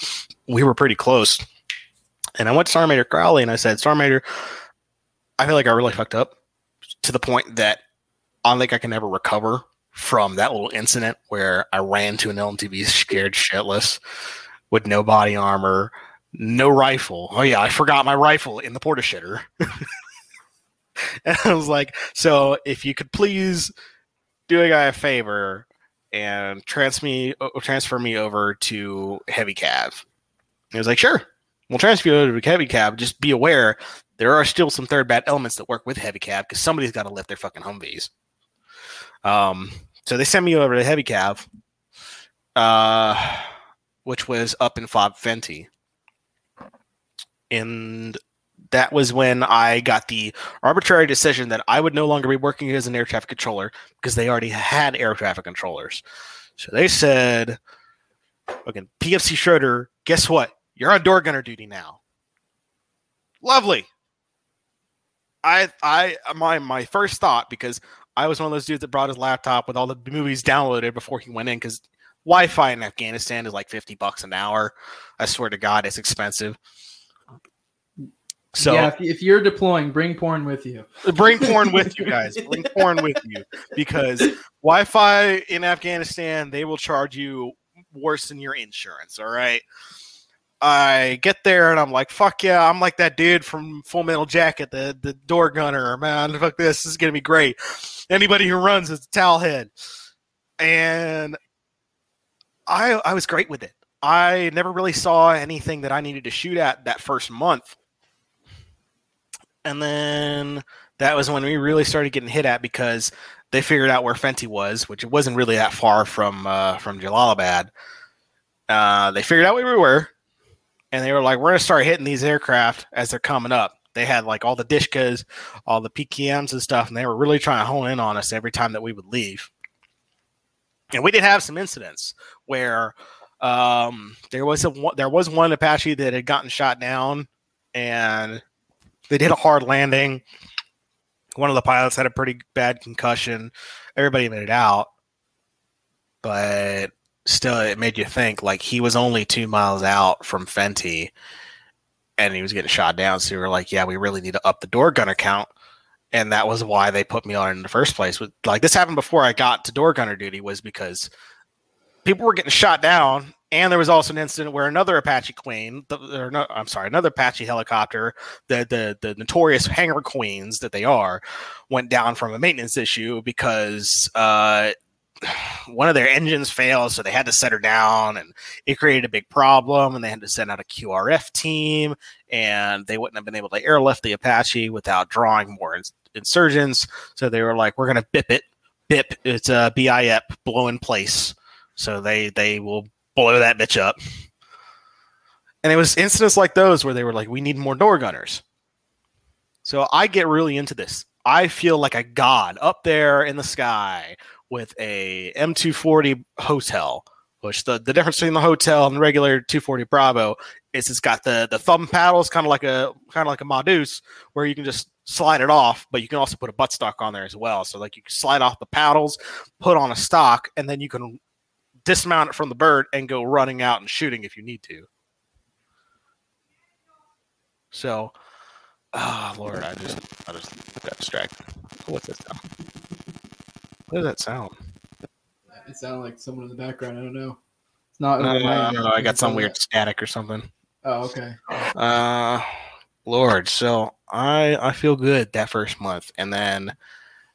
We were pretty close. And I went to Sergeant Major Crowley and I said, Sergeant Major, I feel like I really fucked up to the point that I don't think I can ever recover from that little incident where I ran to an L M T V scared shitless with no body armor, no rifle. Oh, yeah, I forgot my rifle in the porta shitter. And I was like, so if you could please do a guy a favor and trans me, transfer me over to Heavy Cav. He was like, sure, we'll transfer you over to Heavy Cav. Just be aware, there are still some third bat elements that work with Heavy Cav because somebody's got to lift their fucking Humvees. Um, so they sent me over to Heavy Cav, uh, which was up in Fob Fenty. And that was when I got the arbitrary decision that I would no longer be working as an air traffic controller because they already had air traffic controllers. So they said, "Fucking P F C Schroeder, guess what? You're on door gunner duty now." Lovely. I, I, my, my first thought, because I was one of those dudes that brought his laptop with all the movies downloaded before he went in, because Wi-Fi in Afghanistan is like fifty bucks an hour. I swear to God, it's expensive. So yeah, if, if you're deploying, bring porn with you. Bring porn with you, guys. Bring porn with you, because Wi-Fi in Afghanistan, they will charge you worse than your insurance. All right. I get there and I'm like, fuck yeah. I'm like that dude from Full Metal Jacket, the, the door gunner. Man, fuck this. This is going to be great. Anybody who runs is a towel head. And I I was great with it. I never really saw anything that I needed to shoot at that first month. And then that was when we really started getting hit at because they figured out where Fenty was, which it wasn't really that far from uh, from Jalalabad. Uh, they figured out where we were, and they were like, we're going to start hitting these aircraft as they're coming up. They had like all the Dishkas, all the P K Ms and stuff, and they were really trying to hone in on us every time that we would leave. And we did have some incidents where um, there was a, there was one Apache that had gotten shot down, and they did a hard landing. One of the pilots had a pretty bad concussion. Everybody made it out. But still, it made you think, like, he was only two miles out from Fenty, and he was getting shot down. So we were like, yeah, we really need to up the door gunner count. And that was why they put me on in the first place. Like, this happened before I got to door gunner duty, was because people were getting shot down. And there was also an incident where another Apache Queen, or no, I'm sorry, another Apache helicopter, the, the the notorious hangar queens that they are, went down from a maintenance issue because uh, one of their engines failed, so they had to set her down, and it created a big problem, and they had to send out a Q R F team, and they wouldn't have been able to airlift the Apache without drawing more ins- insurgents, so they were like, we're going to B I P it. B I P, it's a B I P, blow in place. So they, they will blow that bitch up. And it was incidents like those where they were like, we need more door gunners. So I get really into this. I feel like a god up there in the sky with a M two forty hotel, which the, the difference between the hotel and the regular two forty Bravo is it's got the, the thumb paddles, kind of like a kind of like a Modus, where you can just slide it off, but you can also put a buttstock on there as well. So like you can slide off the paddles, put on a stock, and then you can dismount it from the bird and go running out and shooting if you need to. So, ah, oh, Lord, I just I just got distracted. What's that sound? What does that sound? It sounded like someone in the background. I don't know. It's not. No, no, no, I got some weird static or something. Oh, okay. Uh, Lord, so I I feel good that first month, and then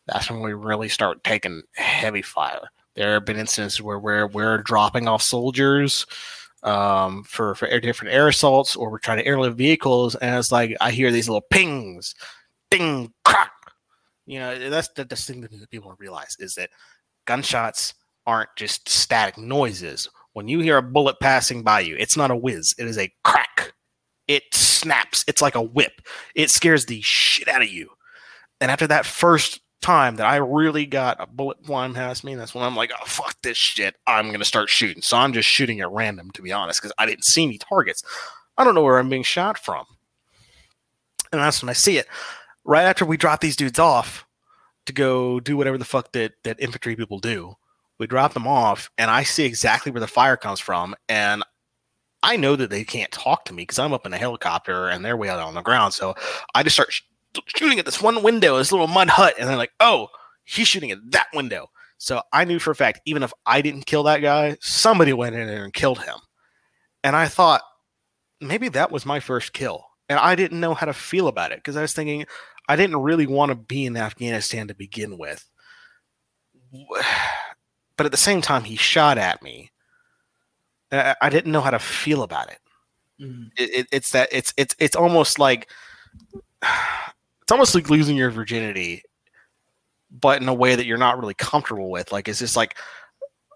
that's when we really start taking heavy fire. There have been instances where we're we're dropping off soldiers um, for for air, different air assaults, or we're trying to airlift vehicles, and it's like I hear these little pings, ding, crack. You know, that's the, the thing that people don't realize is that gunshots aren't just static noises. When you hear a bullet passing by you, it's not a whiz. It is a crack. It snaps. It's like a whip. It scares the shit out of you. And after that first time that I really got a bullet flying past me, that's when I'm like, oh, fuck this shit. I'm going to start shooting. So I'm just shooting at random, to be honest, because I didn't see any targets. I don't know where I'm being shot from. And that's when I see it. Right after we drop these dudes off to go do whatever the fuck that, that infantry people do, we drop them off, and I see exactly where the fire comes from, and I know that they can't talk to me because I'm up in a helicopter, and they're way out on the ground, so I just start sh- shooting at this one window, this little mud hut, and they're like, oh, he's shooting at that window. So I knew for a fact, even if I didn't kill that guy, somebody went in there and killed him. And I thought, maybe that was my first kill, and I didn't know how to feel about it because I was thinking I didn't really want to be in Afghanistan to begin with. But at the same time, he shot at me. I, I didn't know how to feel about it. Mm-hmm. It, it. It's that it's it's it's almost like it's almost like losing your virginity, but in a way that you're not really comfortable with. Like it's just like,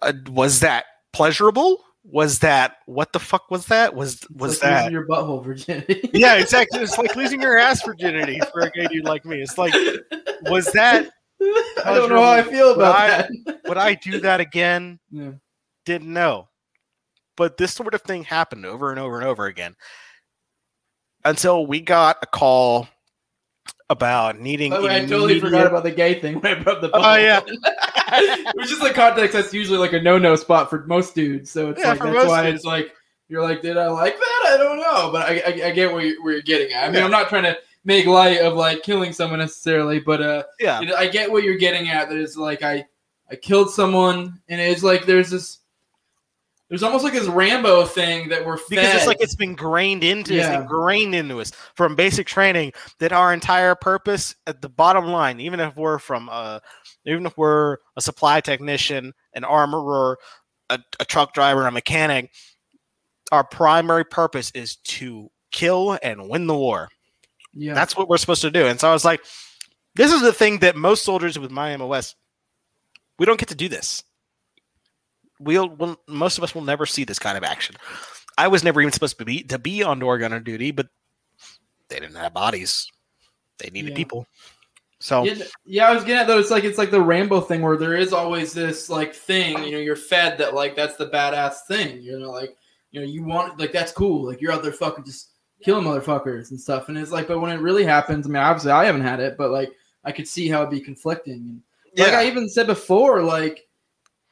uh, was that pleasurable? Was that what the fuck was that? Was was it's like that losing your butthole virginity? Yeah, exactly. It's like losing your ass virginity for a gay dude like me. It's like, was that? I don't know how I feel about that. Would I do that again? Yeah. Didn't know. But this sort of thing happened over and over and over again until we got a call about needing. Oh, I totally forgot about the gay thing when I brought the ball. Oh, yeah. Which is like context that's usually like a no-no spot for most dudes. So it's yeah, like that's why dudes. It's like you're like, did I like that? I don't know, but I I, I get where you're, where you're getting at. I mean, yeah. I'm not trying to make light of like killing someone necessarily, but uh, yeah, I get what you're getting at. That is like I I killed someone, and it's like there's this. There's almost like this Rambo thing that we're fed. Because it's like it's been grained into yeah. us, ingrained into us from basic training that our entire purpose at the bottom line, even if we're from a, even if we're a supply technician, an armorer, a, a truck driver, a mechanic, our primary purpose is to kill and win the war. Yeah. That's what we're supposed to do. And so I was like, this is the thing that most soldiers with my M O S, we don't get to do this. We'll, we'll most of us will never see this kind of action. I was never even supposed to be to be on door gunner duty, but they didn't have bodies; they needed yeah. people. So yeah, yeah, I was getting at though. It's like it's like the Rambo thing, where there is always this like thing. You know, you're fed that like that's the badass thing. You know, like you know you want like that's cool. Like you're out there fucking just killing motherfuckers and stuff. And it's like, but when it really happens, I mean, obviously I haven't had it, but like I could see how it'd be conflicting. Like yeah. I even said before, like.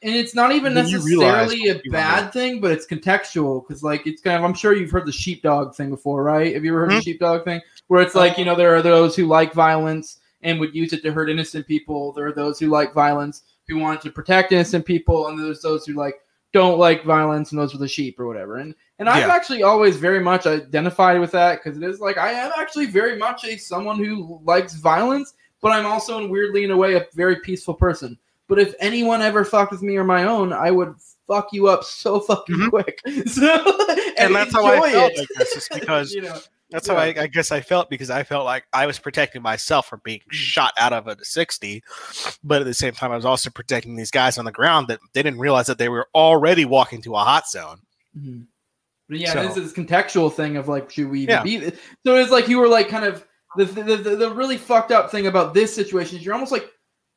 And it's not even necessarily a bad thing, but it's contextual because, like, it's kind of. I'm sure you've heard the sheepdog thing before, right? Have you ever heard mm-hmm. the sheepdog thing, where it's like, you know, there are those who like violence and would use it to hurt innocent people. There are those who like violence who want to protect innocent people, and there's those who like don't like violence, and those are the sheep or whatever. And and I've yeah. actually always very much identified with that because it is like I am actually very much a someone who likes violence, but I'm also, in weirdly, in a way, a very peaceful person. But if anyone ever fucked with me or my own, I would fuck you up so fucking mm-hmm. quick. So, and, and that's how I felt. It. Like this is because you know, that's yeah. how I, I guess I felt because I felt like I was protecting myself from being shot out of a sixty, but at the same time I was also protecting these guys on the ground that they didn't realize that they were already walking to a hot zone. Mm-hmm. But yeah, so, this is contextual thing of like, should we even yeah. be? This? So it's like you were like kind of the the, the the really fucked up thing about this situation is you're almost like.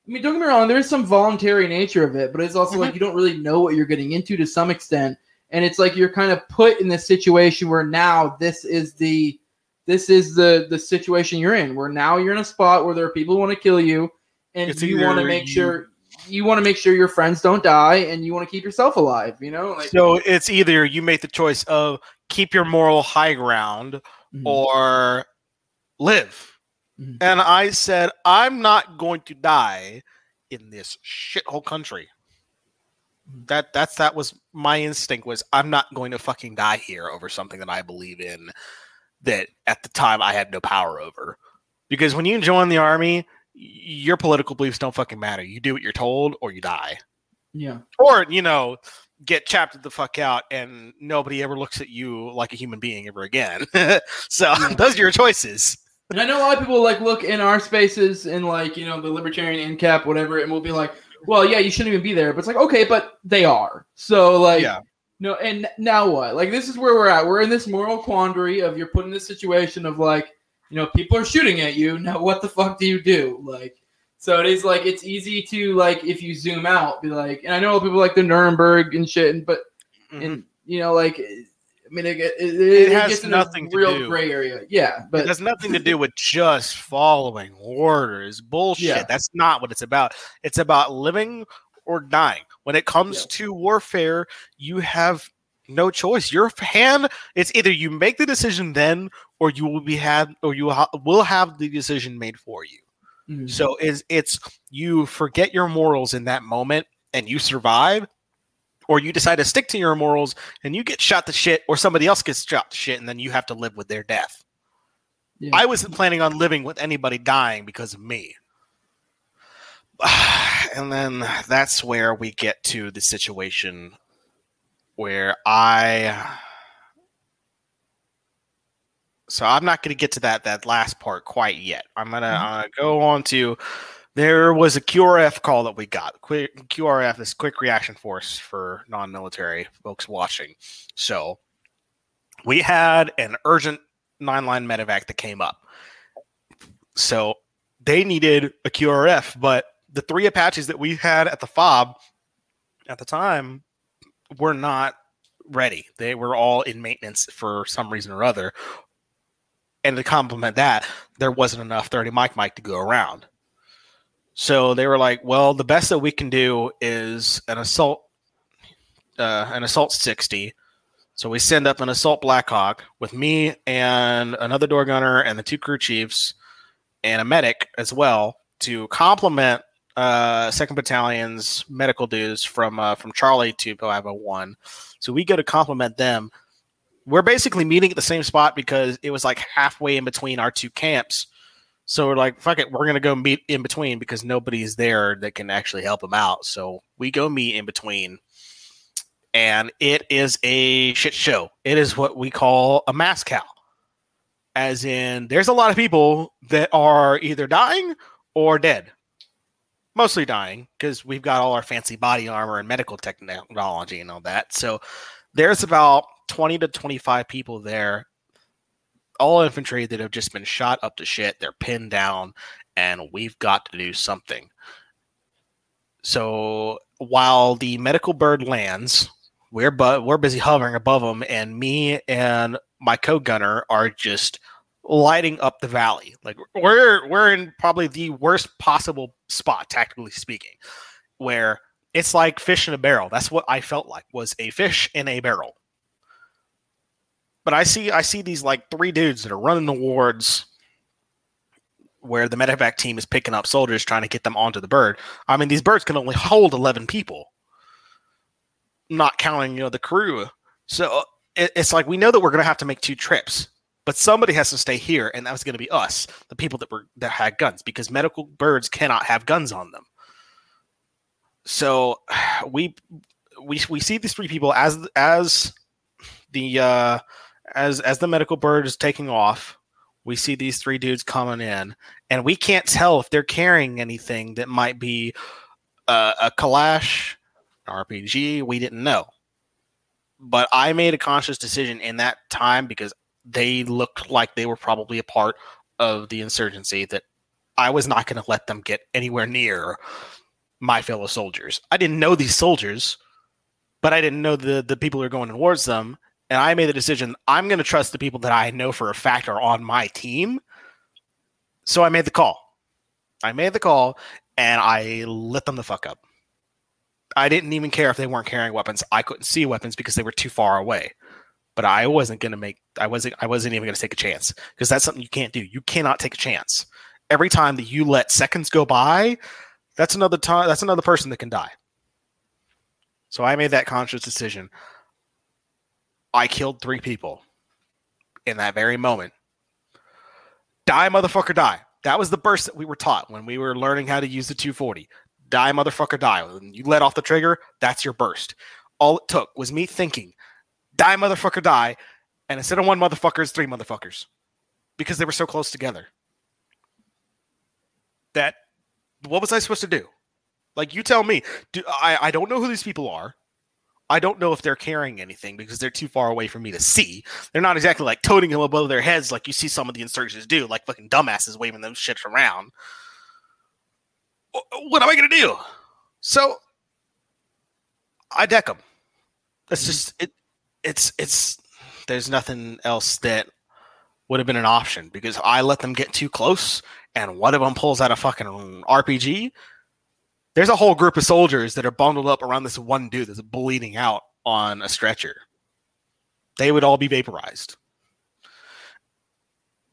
I mean, don't get me wrong, there is some voluntary nature of it, but it's also mm-hmm. like you don't really know what you're getting into to some extent. And it's like you're kind of put in this situation where now this is the this is the, the situation you're in, where now you're in a spot where there are people who want to kill you and it's you want to make you, sure you want to make sure your friends don't die and you want to keep yourself alive, you know? Like, so it's either you make the choice of keep your moral high ground mm-hmm. or live. Mm-hmm. And I said, I'm not going to die in this shithole country. That that's that was my instinct was I'm not going to fucking die here over something that I believe in that at the time I had no power over. Because when you join the army, your political beliefs don't fucking matter. You do what you're told or you die. Yeah. Or, you know, get chaptered the fuck out and nobody ever looks at you like a human being ever again. So yeah. Those are your choices. And I know a lot of people like look in our spaces in like, you know, the libertarian N C A P, whatever, and we'll be like, well, yeah, you shouldn't even be there. But it's like, okay, but they are. So, like, yeah. No, and now what? Like, this is where we're at. We're in this moral quandary of you're put in this situation of, like, you know, people are shooting at you. Now what the fuck do you do? Like, so it is, like, it's easy to, like, if you zoom out, be like, and I know people like the Nuremberg and shit, and, but, mm-hmm. and you know, like, I mean, it, it, it, it has gets nothing to real do. Gray area. Yeah, but it has nothing to do with just following orders. Bullshit. Yeah. That's not what it's about. It's about living or dying. When it comes yeah. to warfare, you have no choice. Your hand. It's either you make the decision then, or you will be had, or you ha- will have the decision made for you. Mm-hmm. So is it's you forget your morals in that moment and you survive. Or you decide to stick to your morals and you get shot to shit, or somebody else gets shot to shit, and then you have to live with their death. Yeah. I wasn't planning on living with anybody dying because of me. And then that's where we get to the situation where I... So I'm not going to get to that that last part quite yet. I'm going to mm-hmm. uh, go on to... There was a Q R F call that we got. Quick, Q R F is Quick Reaction Force for non-military folks watching. So we had an urgent nine-line medevac that came up. So they needed a Q R F, but the three Apaches that we had at the FOB at the time were not ready. They were all in maintenance for some reason or other. And to complement that, there wasn't enough thirty mic mic to go around. So they were like, well, the best that we can do is an assault uh, an assault sixty. So we send up an assault Blackhawk with me and another door gunner and the two crew chiefs and a medic as well to complement uh, second Battalion's medical dudes from uh, from Charlie to five oh one. So we go to complement them. We're basically meeting at the same spot because it was like halfway in between our two camps. So we're like, fuck it, we're going to go meet in between because nobody's there that can actually help them out. So we go meet in between, and it is a shit show. It is what we call a mass cow. As in, there's a lot of people that are either dying or dead. Mostly dying because we've got all our fancy body armor and medical technology and all that. So there's about twenty to twenty-five people there. All infantry that have just been shot up to shit. They're pinned down, and we've got to do something. So while the medical bird lands, we're bu- we're busy hovering above them, and me and my co-gunner are just lighting up the valley. Like we're we're in probably the worst possible spot, tactically speaking, where it's like fish in a barrel. That's what I felt like, was a fish in a barrel. But I see I see these like three dudes that are running towards where the medevac team is picking up soldiers trying to get them onto the bird. I mean, these birds can only hold eleven people, not counting, you know, the crew. So it, it's like we know that we're going to have to make two trips, but somebody has to stay here, and that was going to be us, the people that were that had guns, because medical birds cannot have guns on them. So we we we see these three people as as the uh As as the medical bird is taking off, we see these three dudes coming in, and we can't tell if they're carrying anything that might be uh, a Kalash, an R P G. We didn't know. But I made a conscious decision in that time because they looked like they were probably a part of the insurgency that I was not going to let them get anywhere near my fellow soldiers. I didn't know these soldiers, but I didn't know the, the people who were going towards them. And I made the decision, I'm going to trust the people that I know for a fact are on my team. So I made the call. I made the call, and I lit them the fuck up. I didn't even care if they weren't carrying weapons. I couldn't see weapons because they were too far away. But I wasn't going to make I wasn't I wasn't even going to take a chance, because that's something you can't do. You cannot take a chance. Every time that you let seconds go by, that's another time that's another person that can die. So I made that conscious decision. I killed three people in that very moment. Die, motherfucker, die. That was the burst that we were taught when we were learning how to use the two forty. Die, motherfucker, die. When you let off the trigger, that's your burst. All it took was me thinking, die, motherfucker, die. And instead of one motherfucker, it's three motherfuckers. Because they were so close together. That, what was I supposed to do? Like, you tell me. Do, I, I don't know who these people are. I don't know if they're carrying anything because they're too far away for me to see. They're not exactly like toting them above their heads like you see some of the insurgents do, like fucking dumbasses waving those shits around. What am I going to do? So, I deck them. That's just, it. It's, it's, there's nothing else that would have been an option, because I let them get too close and one of them pulls out a fucking R P G. There's a whole group of soldiers that are bundled up around this one dude that's bleeding out on a stretcher. They would all be vaporized.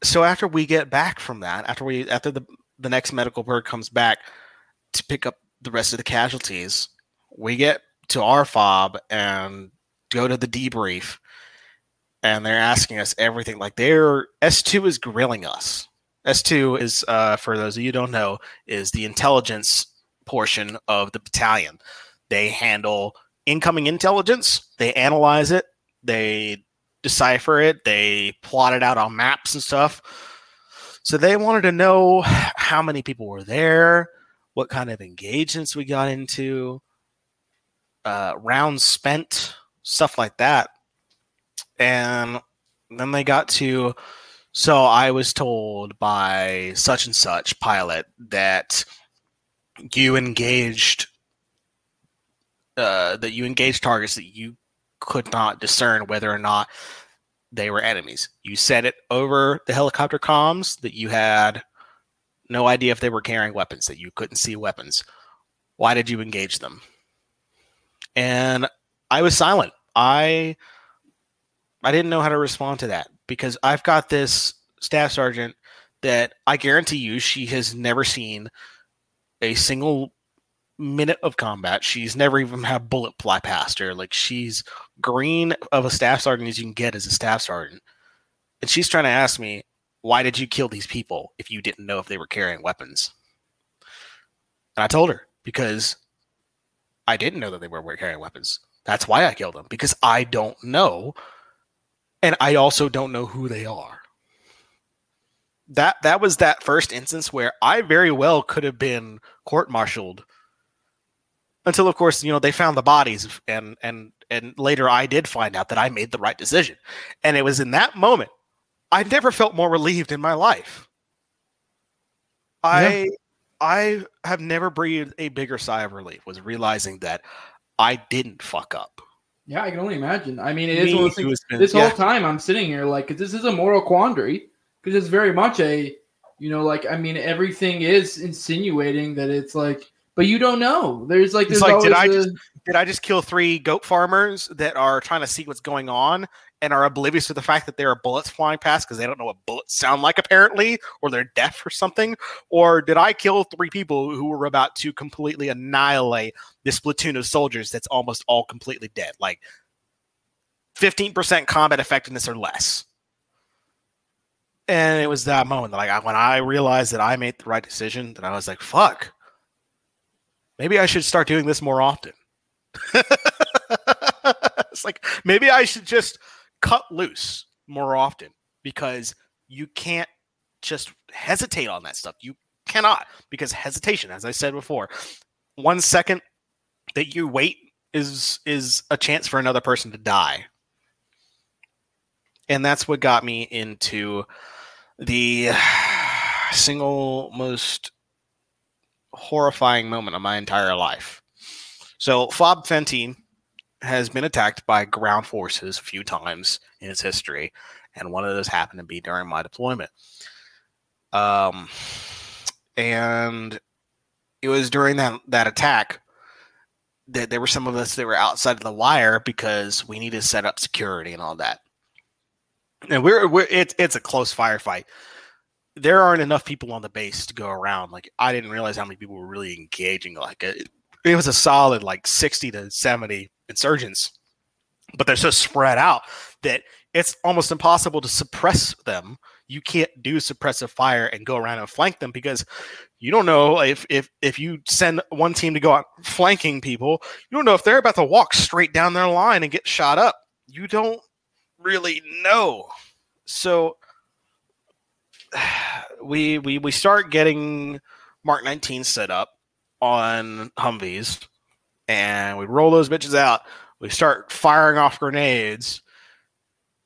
So after we get back from that, after we, after the, the next medical bird comes back to pick up the rest of the casualties, we get to our fob and go to the debrief, and they're asking us everything. Like, their S two is grilling us. S two is, uh, for those of you who don't know, is the intelligence portion of the battalion. They handle incoming intelligence. They analyze it. They decipher it. They plot it out on maps and stuff. So they wanted to know how many people were there, what kind of engagements we got into, uh, rounds spent, stuff like that. And then they got to, so I was told by such and such pilot that you engaged, uh, that you engaged targets that you could not discern whether or not they were enemies. You said it over the helicopter comms that you had no idea if they were carrying weapons, that you couldn't see weapons. Why did you engage them? And I was silent. I I didn't know how to respond to that, because I've got this staff sergeant that I guarantee you she has never seen a single minute of combat. She's never even had bullet fly past her. Like, she's green of a staff sergeant as you can get as a staff sergeant. And she's trying to ask me, why did you kill these people if you didn't know if they were carrying weapons? And I told her, because I didn't know that they were carrying weapons. That's why I killed them, because I don't know. And I also don't know who they are. That that was that first instance where I very well could have been court-martialed. Until, of course, you know, they found the bodies, and and and later I did find out that I made the right decision. And it was in that moment, I never felt more relieved in my life. I yeah. I have never breathed a bigger sigh of relief, was realizing that I didn't fuck up. Yeah, I can only imagine. I mean, it is Me, one of those things, been, this yeah. whole time I'm sitting here like, 'cause this is a moral quandary. Because it's very much a, you know, like, I mean, everything is insinuating that it's like, but you don't know. There's like, there's it's like, did I a... just did I just kill three goat farmers that are trying to see what's going on and are oblivious to the fact that there are bullets flying past because they don't know what bullets sound like apparently, or they're deaf or something? Or did I kill three people who were about to completely annihilate this platoon of soldiers that's almost all completely dead? Like fifteen percent combat effectiveness or less. And it was that moment that, like, when I realized that I made the right decision, that I was like, fuck, maybe I should start doing this more often. It's like, maybe I should just cut loose more often, because you can't just hesitate on that stuff. You cannot, because hesitation, as I said before, one second that you wait is is a chance for another person to die. And that's what got me into the single most horrifying moment of my entire life. So Fob Fenty has been attacked by ground forces a few times in its history, and one of those happened to be during my deployment. Um, and it was during that, that attack that there were some of us that were outside of the wire because we needed to set up security and all that. And we're, we're it's it's a close firefight. There aren't enough people on the base to go around. Like, I didn't realize how many people were really engaging. Like, it, it was a solid like sixty to seventy insurgents, but they're so spread out that it's almost impossible to suppress them. You can't do suppressive fire and go around and flank them because you don't know if if if you send one team to go out flanking people, you don't know if they're about to walk straight down their line and get shot up. You don't really know. So we we we start getting Mark nineteen set up on Humvees, and we roll those bitches out. We start firing off grenades,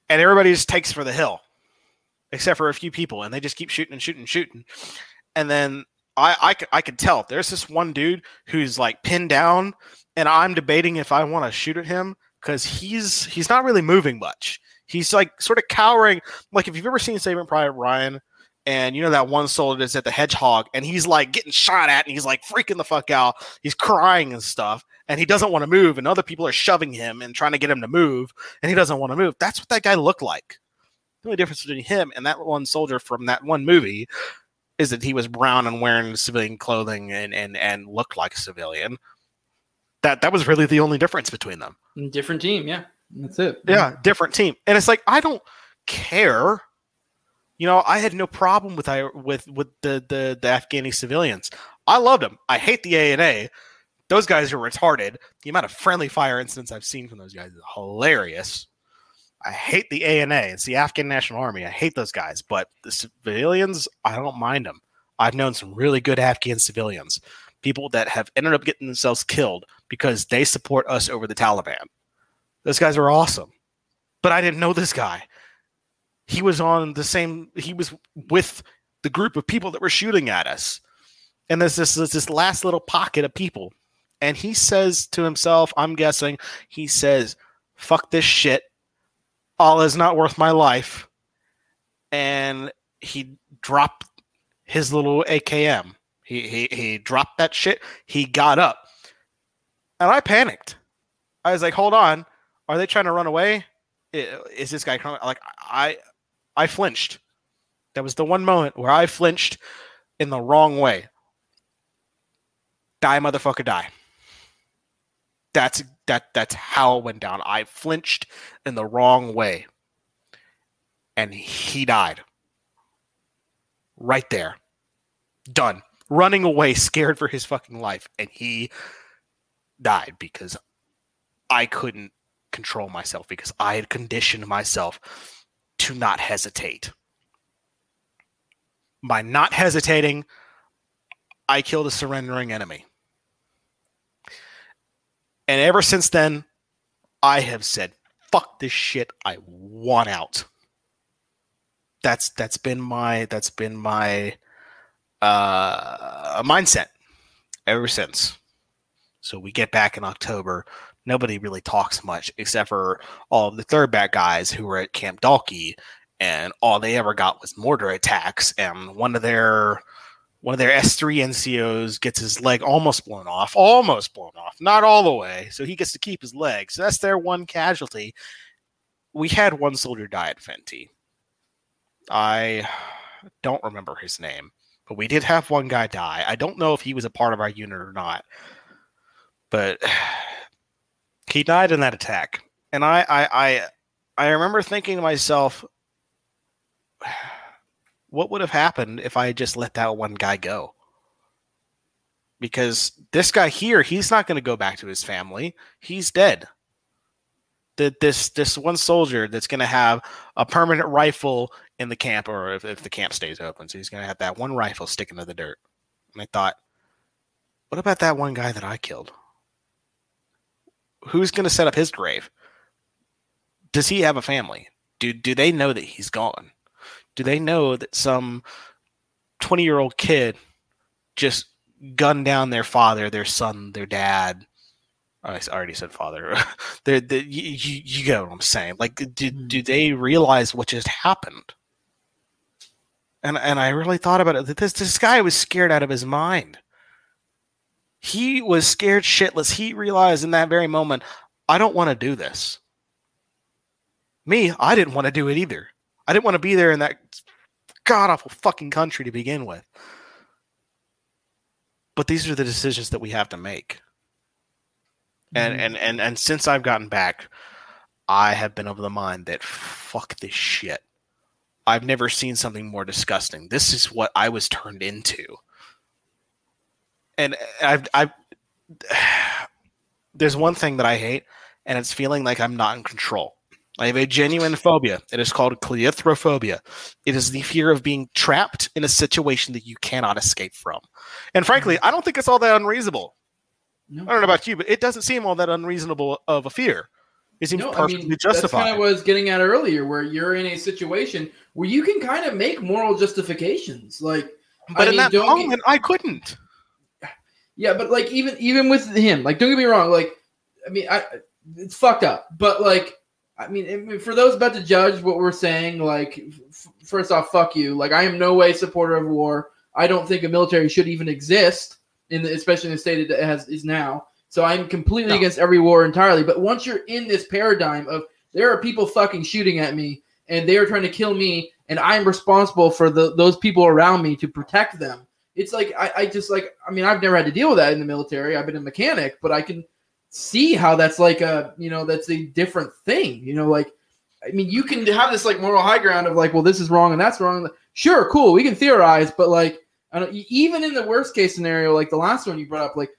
and everybody just takes for the hill, except for a few people, and they just keep shooting and shooting and shooting. And then I I, I could tell there's this one dude who's like pinned down, and I'm debating if I want to shoot at him because he's he's not really moving much. He's like sort of cowering. Like if you've ever seen Saving Private Ryan, and you know that one soldier that's at the hedgehog, and he's like getting shot at, and he's like freaking the fuck out. He's crying and stuff, and he doesn't want to move, and other people are shoving him and trying to get him to move, and he doesn't want to move. That's what that guy looked like. The only difference between him and that one soldier from that one movie is that he was brown and wearing civilian clothing and and, and looked like a civilian. That that was really the only difference between them. Different team, yeah. That's it. Yeah, different team. And it's like, I don't care. You know, I had no problem with I with with the the, the Afghani civilians. I loved them. I hate the A N A. Those guys are retarded. The amount of friendly fire incidents I've seen from those guys is hilarious. I hate the A N A. It's the Afghan National Army. I hate those guys. But the civilians, I don't mind them. I've known some really good Afghan civilians, people that have ended up getting themselves killed because they support us over the Taliban. Those guys are awesome. But I didn't know this guy. He was on the same, he was with the group of people that were shooting at us. And there's this, there's this last little pocket of people. And he says to himself, I'm guessing, he says, fuck this shit. All is not worth my life. And he dropped his little A K M. He he he dropped that shit. He got up. And I panicked. I was like, hold on. Are they trying to run away? Is this guy coming? Like, I I flinched. That was the one moment where I flinched in the wrong way. Die, motherfucker, die. That's that. That's how it went down. I flinched in the wrong way, and he died. Right there, done. Running away, scared for his fucking life, and he died because I couldn't control myself because I had conditioned myself to not hesitate. By not hesitating, I killed a surrendering enemy. And ever since then, I have said, fuck this shit, I want out. That's that's been my that's been my uh, mindset ever since. So we get back in October. Nobody really talks much except for all of the third back guys who were at Camp Dahlke, and all they ever got was mortar attacks, and one of their One of their S three N C Os gets his leg almost blown off, almost blown off, not all the way. So he gets to keep his leg. So that's their one casualty. We had one soldier die at Fenty. I don't remember his name, but we did have one guy die. I don't know if he was a part of our unit or not, but he died in that attack. And I, I, I, I remember thinking to myself, what would have happened if I had just let that one guy go? Because this guy here, he's not going to go back to his family. He's dead. The, this this one soldier that's going to have a permanent rifle in the camp, or if, if the camp stays open, so he's going to have that one rifle sticking to the dirt. And I thought, what about that one guy that I killed? Who's going to set up his grave? Does he have a family? Do, do they know that he's gone? Do they know that some twenty-year-old kid just gunned down their father, their son, their dad? Oh, I already said father. they're, they're, you, you get what I'm saying. Like, do, do they realize what just happened? And and I really thought about it. This, this guy was scared out of his mind. He was scared shitless. He realized in that very moment, I don't want to do this. Me, I didn't want to do it either. I didn't want to be there in that god-awful fucking country to begin with. But these are the decisions that we have to make. And mm-hmm. and, and and since I've gotten back, I have been of the mind that fuck this shit. I've never seen something more disgusting. This is what I was turned into. And I've, I've there's one thing that I hate, and it's feeling like I'm not in control. I have a genuine phobia. It is called cleithrophobia. It is the fear of being trapped in a situation that you cannot escape from. And frankly, I don't think it's all that unreasonable. No. I don't know about you, but it doesn't seem all that unreasonable of a fear. It seems no, perfectly I mean, justified. That's kind of what I was getting at earlier, where you're in a situation where you can kind of make moral justifications. Like, but I in mean, that don't moment, get... I couldn't. Yeah, but like even even with him, like don't get me wrong, like I mean, I it's fucked up, but like. I mean, for those about to judge what we're saying, like, f- first off, fuck you. Like, I am no way supporter of war. I don't think a military should even exist, in the, especially in the state it has is now. So I'm completely no. against every war entirely. But once you're in this paradigm of there are people fucking shooting at me, and they are trying to kill me, and I'm responsible for the, those people around me to protect them. It's like, I, I just like, I mean, I've never had to deal with that in the military. I've been a mechanic, but I can see how that's like a, you know, that's a different thing, you know, like, I mean, you can have this like moral high ground of like, well, this is wrong and that's wrong. Sure. Cool. We can theorize, but like, I don't, even in the worst case scenario, like the last one you brought up, like,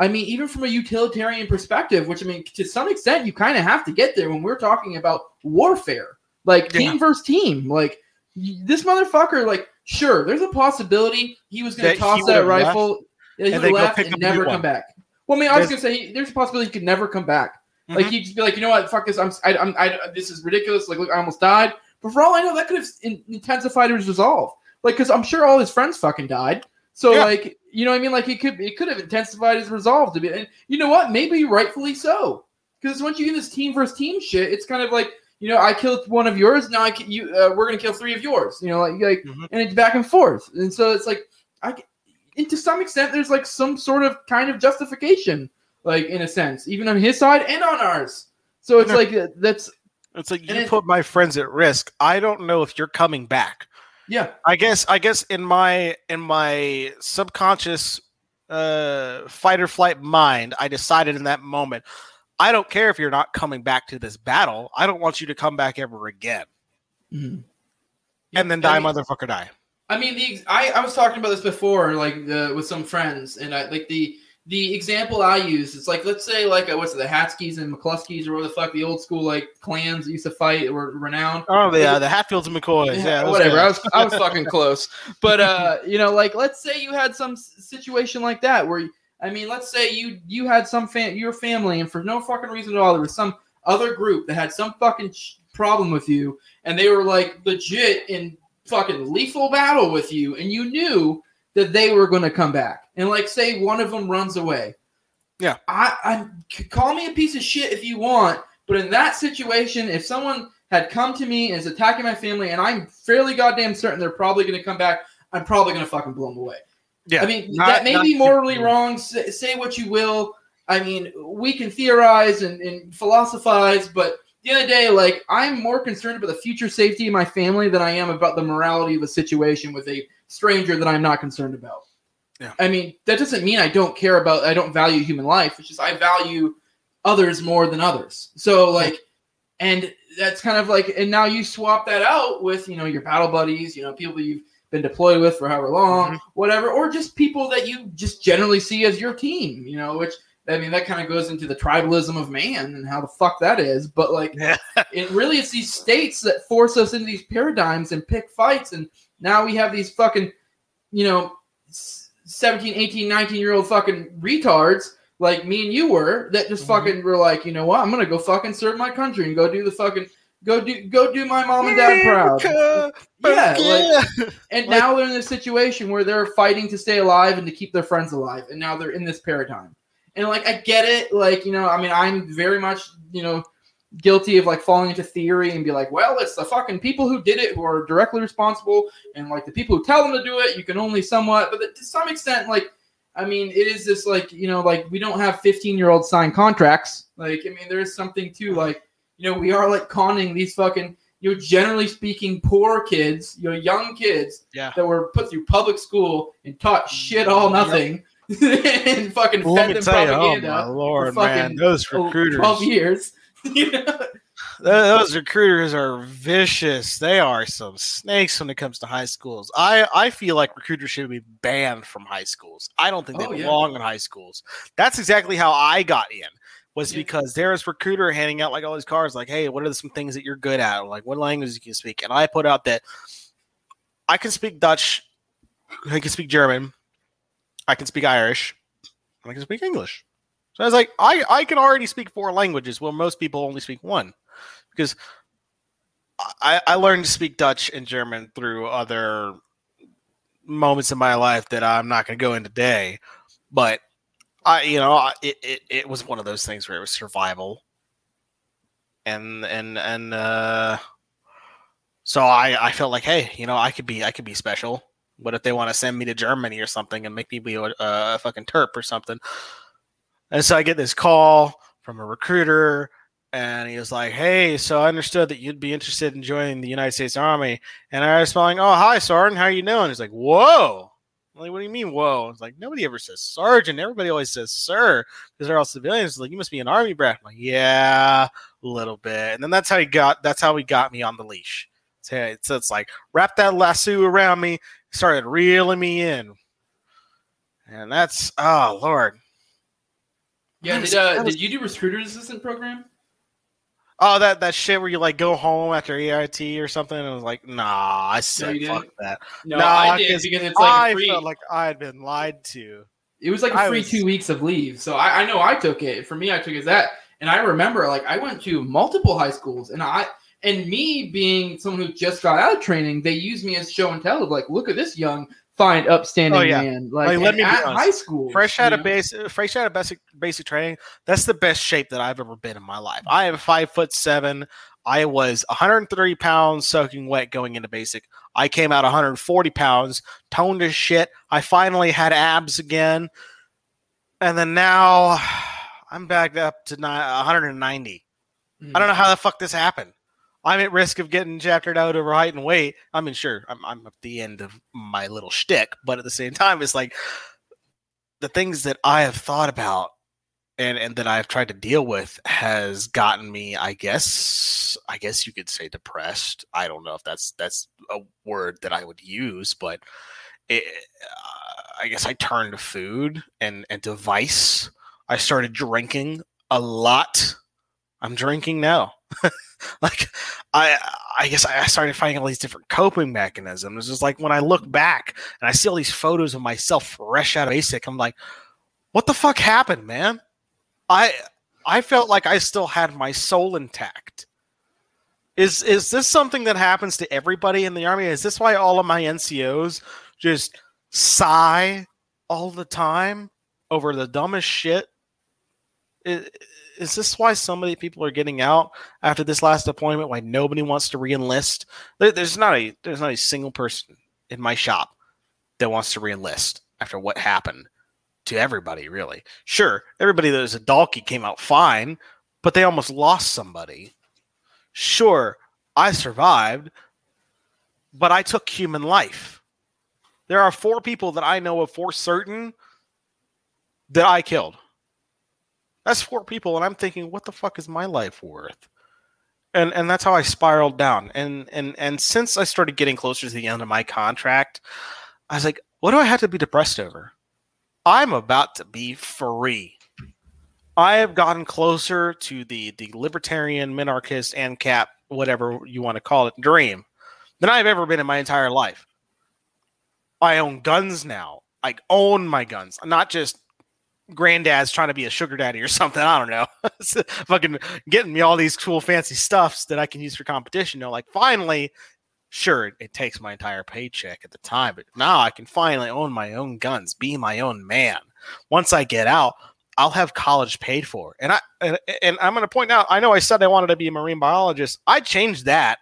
I mean, even from a utilitarian perspective, which I mean, to some extent you kind of have to get there when we're talking about warfare, like yeah. team versus team, like this motherfucker, like, sure. There's a possibility he was going to toss that rifle left, and, left and never come one. back. Well, I mean, I was there's, gonna say he, there's a possibility he could never come back. Mm-hmm. Like he'd just be like, you know what, fuck this. I'm, I, I'm, I, this is ridiculous. Like, look, I almost died. But for all I know, that could have in, intensified his resolve. Like, because I'm sure all his friends fucking died. So, yeah. like, you know what I mean? Like, he could, it could have intensified his resolve to be. And you know what? Maybe rightfully so. Because once you get this team versus team shit, it's kind of like, you know, I killed one of yours. Now I can, you, uh, we're gonna kill three of yours. You know, like, like, mm-hmm. and it's back and forth. And so it's like, I. And to some extent, there's like some sort of kind of justification, like in a sense, even on his side and on ours. So it's no. like that's. It's like you put my friends at risk. I don't know if you're coming back. Yeah, I guess. I guess in my in my subconscious uh, fight or flight mind, I decided in that moment, I don't care if you're not coming back to this battle. I don't want you to come back ever again. Mm-hmm. Yeah, and then die, I mean, motherfucker, die. I mean, the I, I was talking about this before, like the, with some friends, and I like the the example I use. It's like let's say like a, what's it, the Hatskys and McCluskeys or whatever the fuck the old school like clans that used to fight were renowned. Oh yeah, like, the Hatfields and McCoys. Yeah, yeah whatever. I was I was fucking close, but uh, you know, like let's say you had some situation like that where I mean, let's say you you had some fam- your family, and for no fucking reason at all, there was some other group that had some fucking sh- problem with you, and they were like legit in. Fucking lethal battle with you, and you knew that they were going to come back. And like, say one of them runs away. Yeah, I, I call me a piece of shit if you want, but in that situation, if someone had come to me and is attacking my family, and I'm fairly goddamn certain they're probably going to come back, I'm probably going to fucking blow them away. Yeah, I mean not, that may be morally wrong. Say, say what you will. I mean, we can theorize and, and philosophize, but. The other day, like I'm more concerned about the future safety of my family than I am about the morality of a situation with a stranger that I'm not concerned about. Yeah. I mean, that doesn't mean I don't care about, I don't value human life. It's just I value others more than others. So like, and that's kind of like, and now you swap that out with, you know, your battle buddies, you know, people you've been deployed with for however long, mm-hmm. whatever, or just people that you just generally see as your team, you know, which I mean, that kind of goes into the tribalism of man and how the fuck that is. But, like, yeah. it really it's these states that force us into these paradigms and pick fights. And now we have these fucking, you know, seventeen, eighteen, nineteen-year-old fucking retards like me and you were that just mm-hmm. fucking were like, you know what? I'm going to go fucking serve my country and go do the fucking – Go do go do my mom and dad proud. Yeah. Like, and now they're in this situation where they're fighting to stay alive and to keep their friends alive. And now they're in this paradigm. And, like, I get it. Like, you know, I mean, I'm very much, you know, guilty of, like, falling into theory and be like, well, it's the fucking people who did it who are directly responsible. And, like, the people who tell them to do it, you can only somewhat. But to some extent, like, I mean, it is this, like, you know, like, we don't have fifteen-year-old sign contracts. Like, I mean, there is something to, like, you know, we are, like, conning these fucking, you know, generally speaking, poor kids, you know, young kids yeah. that were put through public school and taught shit all nothing yep. and fucking well, fed them propaganda you, oh my Lord, for fucking man, those recruiters. twelve years. You know? Those recruiters are vicious. They are some snakes when it comes to high schools. I, I feel like recruiters should be banned from high schools. I don't think they oh, belong yeah. in high schools. That's exactly how I got in, was yeah. because there was recruiter handing out like all these cards, like, hey, what are some things that you're good at? Like, what language you can speak? And I put out that I can speak Dutch, I can speak German, I can speak Irish, and I can speak English. So I was like, I, I can already speak four languages. Well, most people only speak one. Because I, I learned to speak Dutch and German through other moments in my life that I'm not going to go in today. But, I, you know, it, it, it was one of those things where it was survival. And and and uh, so I, I felt like, hey, you know, I could be I could be special. What if they want to send me to Germany or something and make me be a, a fucking Terp or something? And so I get this call from a recruiter. And he was like, hey, so I understood that you'd be interested in joining the United States Army. And I was like, oh, hi, Sergeant. How are you doing? He's like, whoa. I'm like, what do you mean, whoa? I was like, nobody ever says Sergeant. Everybody always says sir because they're all civilians. He's like, you must be an Army brat. I'm like, yeah, a little bit. And then that's how he got. That's how he got me on the leash. So it's, it's like, wrap that lasso around me. Started reeling me in. And that's, oh, Lord. Yeah, did, uh, was- did you do recruiter's assistant program? Oh, that, that shit where you, like, go home after E I T or something. And I was like, nah, I said no, fuck that. No, nah, I did because it's like I free. felt like I had been lied to. It was like a free was... two weeks of leave. So I, I know I took it. For me, I took it as that. And I remember, like, I went to multiple high schools. And I and me being someone who just got out of training, they used me as show and tell. Of like, look at this young, fine, upstanding oh, yeah. man. Like, like let me at be high school. Fresh out know? of basic, fresh out of basic basic training. That's the best shape that I've ever been in my life. I am five foot seven. I was one hundred three pounds soaking wet going into basic. I came out one hundred forty pounds, toned as shit. I finally had abs again. And then now I'm back up to one hundred ninety. Mm-hmm. I don't know how the fuck this happened. I'm at risk of getting chaptered out over height and weight. I mean, sure, I'm, I'm at the end of my little shtick, but at the same time, it's like the things that I have thought about and, and that I've tried to deal with has gotten me, I guess, I guess you could say depressed. I don't know if that's that's a word that I would use, but it, uh, I guess I turned to food and, and to vice. I started drinking a lot. I'm drinking now. Like, I I guess I started finding all these different coping mechanisms. It's just like when I look back and I see all these photos of myself fresh out of basic, I'm like, what the fuck happened, man? I I felt like I still had my soul intact. Is is this something that happens to everybody in the Army? Is this why all of my N C Os just sigh all the time over the dumbest shit? It, Is this why so many people are getting out after this last deployment? Why nobody wants to re-enlist? There, there's not a there's not a single person in my shop that wants to re-enlist after what happened to everybody, really. Sure, everybody that was a Dahlke came out fine, but they almost lost somebody. Sure, I survived, but I took human life. There are four people that I know of for certain that I killed. That's four people, and I'm thinking, what the fuck is my life worth? And and that's how I spiraled down. And and and since I started getting closer to the end of my contract, I was like, what do I have to be depressed over? I'm about to be free. I have gotten closer to the the libertarian, minarchist, ANCAP, whatever you want to call it, dream than I've ever been in my entire life. I own guns now. I own my guns. I'm not just granddad's trying to be a sugar daddy or something. I don't know. Fucking getting me all these cool fancy stuffs that I can use for competition. They're like, finally, sure, it takes my entire paycheck at the time, but now I can finally own my own guns, be my own man. Once I get out, I'll have college paid for. And I and, and I'm going to point out, I know I said I wanted to be a marine biologist. I changed that.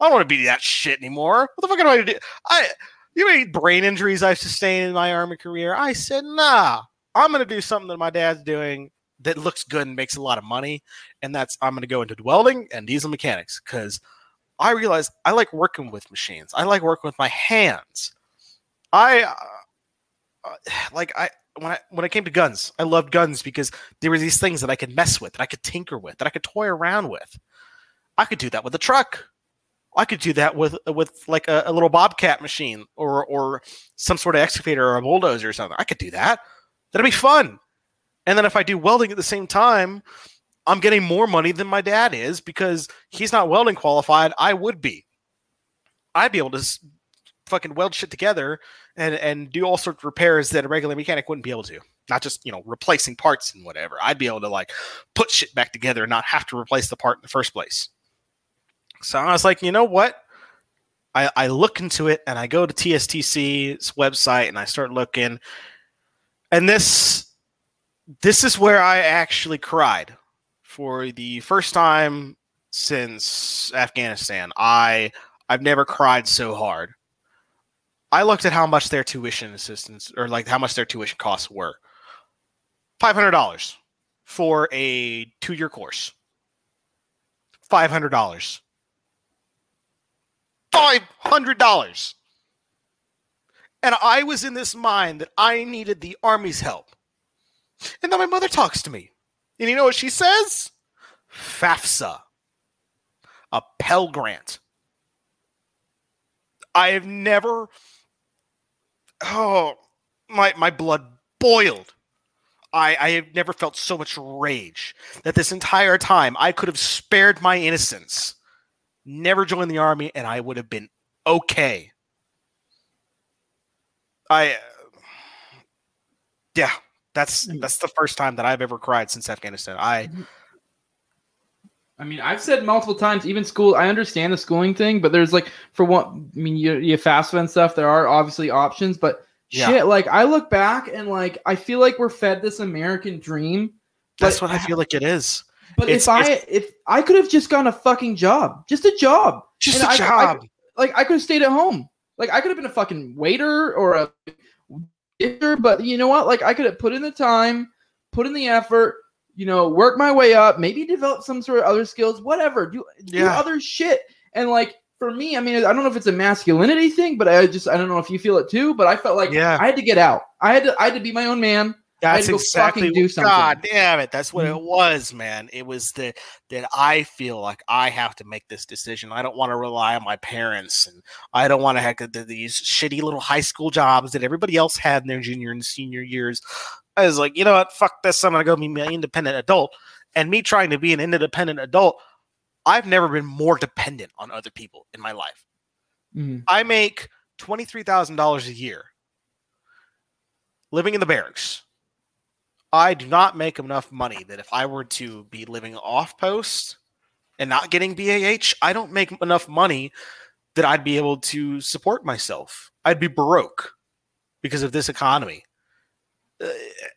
I don't want to be that shit anymore. What the fuck am I going to do? I you know how many brain injuries I've sustained in my Army career? I said, nah, I'm going to do something that my dad's doing that looks good and makes a lot of money. And that's, I'm going to go into welding and diesel mechanics, because I realized I like working with machines. I like working with my hands. I uh, like I when I when it came to guns, I loved guns because there were these things that I could mess with, that I could tinker with, that I could toy around with. I could do that with a truck. I could do that with with like a, a little Bobcat machine or or some sort of excavator or a bulldozer or something. I could do that. That'd be fun. And then if I do welding at the same time, I'm getting more money than my dad is, because he's not welding qualified. I would be. I'd be able to fucking weld shit together and, and do all sorts of repairs that a regular mechanic wouldn't be able to. Not just, you know, replacing parts and whatever. I'd be able to, like, put shit back together and not have to replace the part in the first place. So I was like, you know what? I, I look into it, and I go to T S T C's website, and I start looking. And this this is where I actually cried. For the first time since Afghanistan, I, I've never cried so hard. I looked at how much their tuition assistance, or like how much their tuition costs were. five hundred dollars for a two-year course. five hundred dollars. five hundred dollars. And I was in this mind that I needed the Army's help. And then my mother talks to me. And you know what she says? FAFSA. A Pell Grant. I have never... Oh, my, my blood boiled. I, I have never felt so much rage that this entire time I could have spared my innocence. Never joined the Army, and I would have been okay. I... Yeah. That's that's the first time that I've ever cried since Afghanistan. I I mean, I've said multiple times, even school, I understand the schooling thing, but there's like, for one, I mean, you, you FAFSA and stuff, there are obviously options, but yeah. Shit, like I look back and like, I feel like we're fed this American dream. That's what I feel like it is. But it's, if I, if I could have just gotten a fucking job, just a job, just and a I, job, I, like I could have stayed at home. Like I could have been a fucking waiter or a, but you know what? Like I could have put in the time, put in the effort, you know, work my way up, maybe develop some sort of other skills, whatever, do, do yeah. other shit. And like, for me, I mean, I don't know if it's a masculinity thing, but I just, I don't know if you feel it too, but I felt like yeah. I had to get out. I had to, I had to be my own man. That's exactly do something. God damn it. That's what mm-hmm. it was, man. It was the, that I feel like I have to make this decision. I don't want to rely on my parents, and I don't want to have these shitty little high school jobs that everybody else had in their junior and senior years. I was like, you know what? Fuck this. I'm going to go be an independent adult. And me trying to be an independent adult, I've never been more dependent on other people in my life. Mm-hmm. I make twenty-three thousand dollars a year living in the barracks. I do not make enough money that if I were to be living off post and not getting B A H, I don't make enough money that I'd be able to support myself. I'd be broke because of this economy. Uh,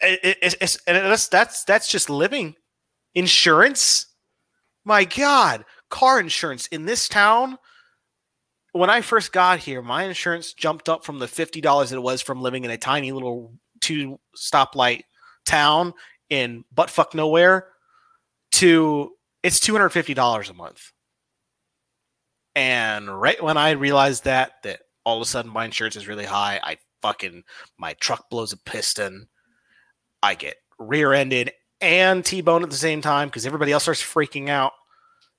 it, it, it's, and it's, that's, that's just living. Insurance? My God. Car insurance in this town. When I first got here, my insurance jumped up from the fifty dollars it was from living in a tiny little two stoplight town in buttfuck nowhere to it's two hundred fifty dollars a month. And right when I realized that, that all of a sudden my insurance is really high, I fucking, my truck blows a piston. I get rear-ended and T-boned at the same time because everybody else starts freaking out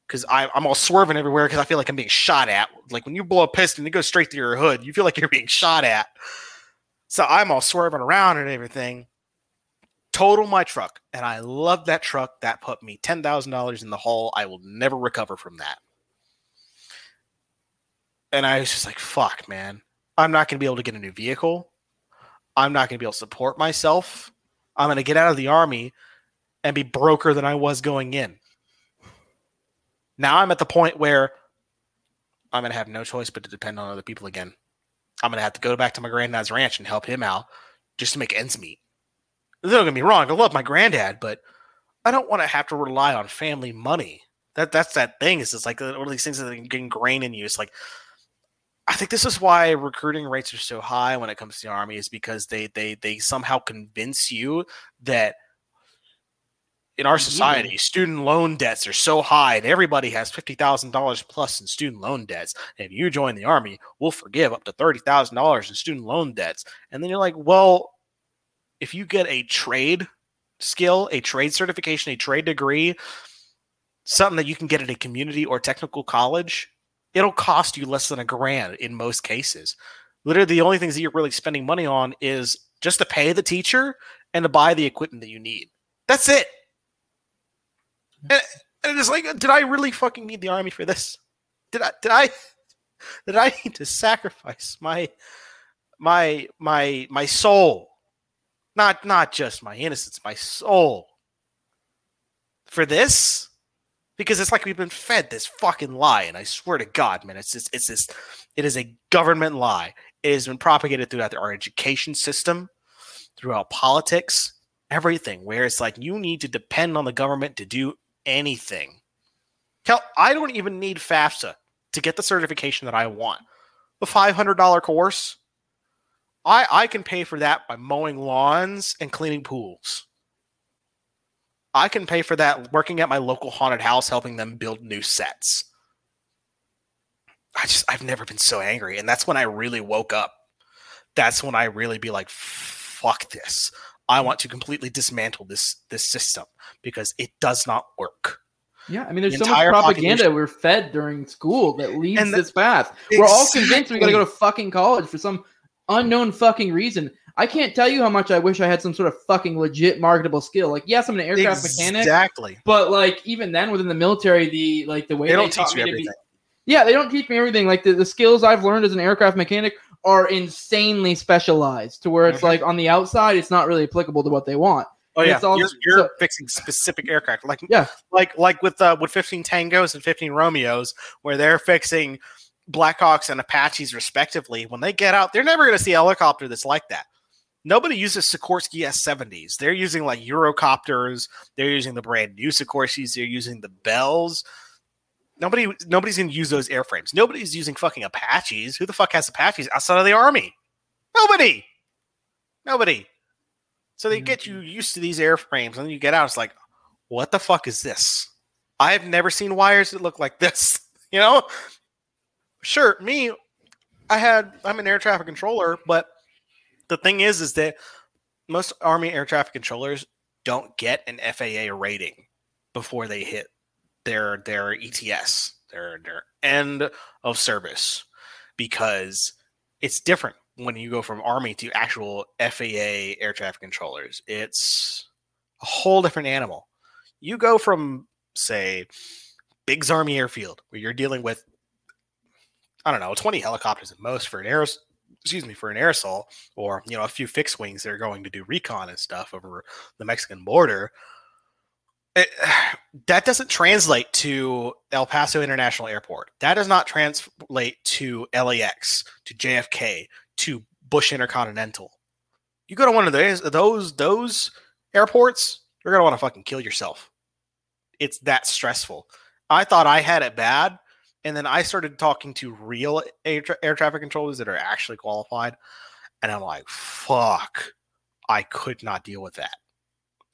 because I'm all swerving everywhere because I feel like I'm being shot at. Like when you blow a piston, it goes straight through your hood. You feel like you're being shot at. So I'm all swerving around and everything. Total my truck, and I love that truck. That put me ten thousand dollars in the hole. I will never recover from that. And I was just like, fuck, man. I'm not going to be able to get a new vehicle. I'm not going to be able to support myself. I'm going to get out of the Army and be broker than I was going in. Now I'm at the point where I'm going to have no choice but to depend on other people again. I'm going to have to go back to my granddad's ranch and help him out just to make ends meet. Don't get me wrong. I love my granddad, but I don't want to have to rely on family money. That that's that thing. It's just like one of these things that they can ingrain in you. It's like I think this is why recruiting rates are so high when it comes to the Army, is because they they they somehow convince you that in our society, student loan debts are so high and everybody has fifty thousand dollars plus in student loan debts. And if you join the Army, we'll forgive up to thirty thousand dollars in student loan debts. And then you're like, well, if you get a trade skill, a trade certification, a trade degree, something that you can get at a community or technical college, it'll cost you less than a grand in most cases. Literally, the only things that you're really spending money on is just to pay the teacher and to buy the equipment that you need. That's it. And, and it's like, did I really fucking need the Army for this? Did I? Did I? Did I need to sacrifice my, my, my, my soul? Not, not just my innocence, my soul. For this, because it's like we've been fed this fucking lie, and I swear to God, man, it's just, it's this, it is a government lie. It has been propagated throughout our education system, throughout politics, everything. Where it's like you need to depend on the government to do anything. Hell, I don't even need FAFSA to get the certification that I want. The five hundred dollars course, I, I can pay for that by mowing lawns and cleaning pools. I can pay for that working at my local haunted house, helping them build new sets. I just, I've never been so angry. And that's when I really woke up. That's when I really be like, fuck this. I want to completely dismantle this, this system because it does not work. Yeah, I mean, there's the so much propaganda population. We're fed during school that leads and the, this path. Exactly. We're all convinced we got to go to fucking college for some unknown fucking reason. I can't tell you how much I wish I had some sort of fucking legit marketable skill. Like, yes, I'm an aircraft exactly. mechanic. Exactly. But like, even then, within the military, the like the way they, they don't teach me everything. To be, yeah, they don't teach me everything. Like the, the skills I've learned as an aircraft mechanic are insanely specialized to where it's okay. like on the outside, it's not really applicable to what they want. Oh yeah, it's all, you're, you're so, fixing specific aircraft. Like yeah, like like with uh, with fifteen Tangos and fifteen Romeos, where they're fixing Blackhawks and Apaches respectively. When they get out, they're never going to see a helicopter that's like that. Nobody uses Sikorsky S seventy s. They're using like Eurocopters. They're using the brand new Sikorskys. They're using the Bells. Nobody, nobody's going to use those airframes. Nobody's using fucking Apaches. Who the fuck has Apaches outside of the Army? Nobody. Nobody. So they get you used to these airframes, and then you get out. It's like, what the fuck is this? I have never seen wires that look like this. You know? Sure, me, I had, I'm an air traffic controller, but the thing is, is that most Army air traffic controllers don't get an F A A rating before they hit their their E T S, their, their end of service, because it's different when you go from Army to actual F A A air traffic controllers. It's a whole different animal. You go from, say, Biggs Army Airfield, where you're dealing with, I don't know, twenty helicopters at most for an aeros- excuse me, for an aerosol, or, you know, a few fixed wings that are going to do recon and stuff over the Mexican border. It, that doesn't translate to El Paso International Airport. That does not translate to L A X, to J F K, to Bush Intercontinental. You go to one of those, those, those airports, you're going to want to fucking kill yourself. It's that stressful. I thought I had it bad. And then I started talking to real air, tra- air traffic controllers that are actually qualified. And I'm like, fuck, I could not deal with that.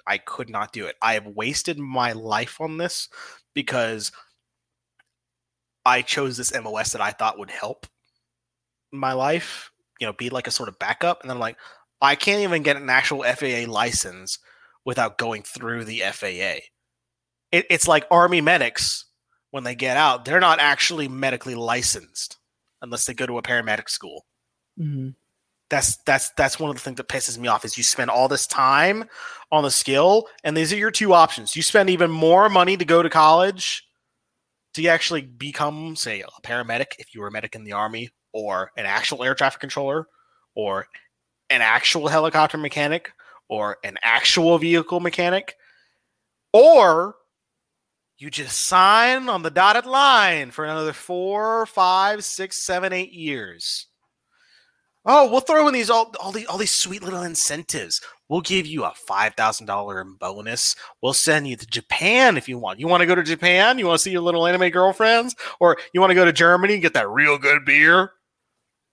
I could not do it. I have wasted my life on this because I chose this M O S that I thought would help my life, you know, be like a sort of backup. And then I'm like, I can't even get an actual F A A license without going through the F A A. It, it's like Army medics. When they get out, they're not actually medically licensed unless they go to a paramedic school. Mm-hmm. That's that's that's one of the things that pisses me off is you spend all this time on the skill, and these are your two options. You spend even more money to go to college to actually become, say, a paramedic if you were a medic in the Army, or an actual air traffic controller, or an actual helicopter mechanic, or an actual vehicle mechanic, or you just sign on the dotted line for another four, five, six, seven, eight years. Oh, we'll throw in these all, all these all these sweet little incentives. We'll give you a five thousand dollars bonus. We'll send you to Japan if you want. You want to go to Japan? You want to see your little anime girlfriends? Or you want to go to Germany and get that real good beer?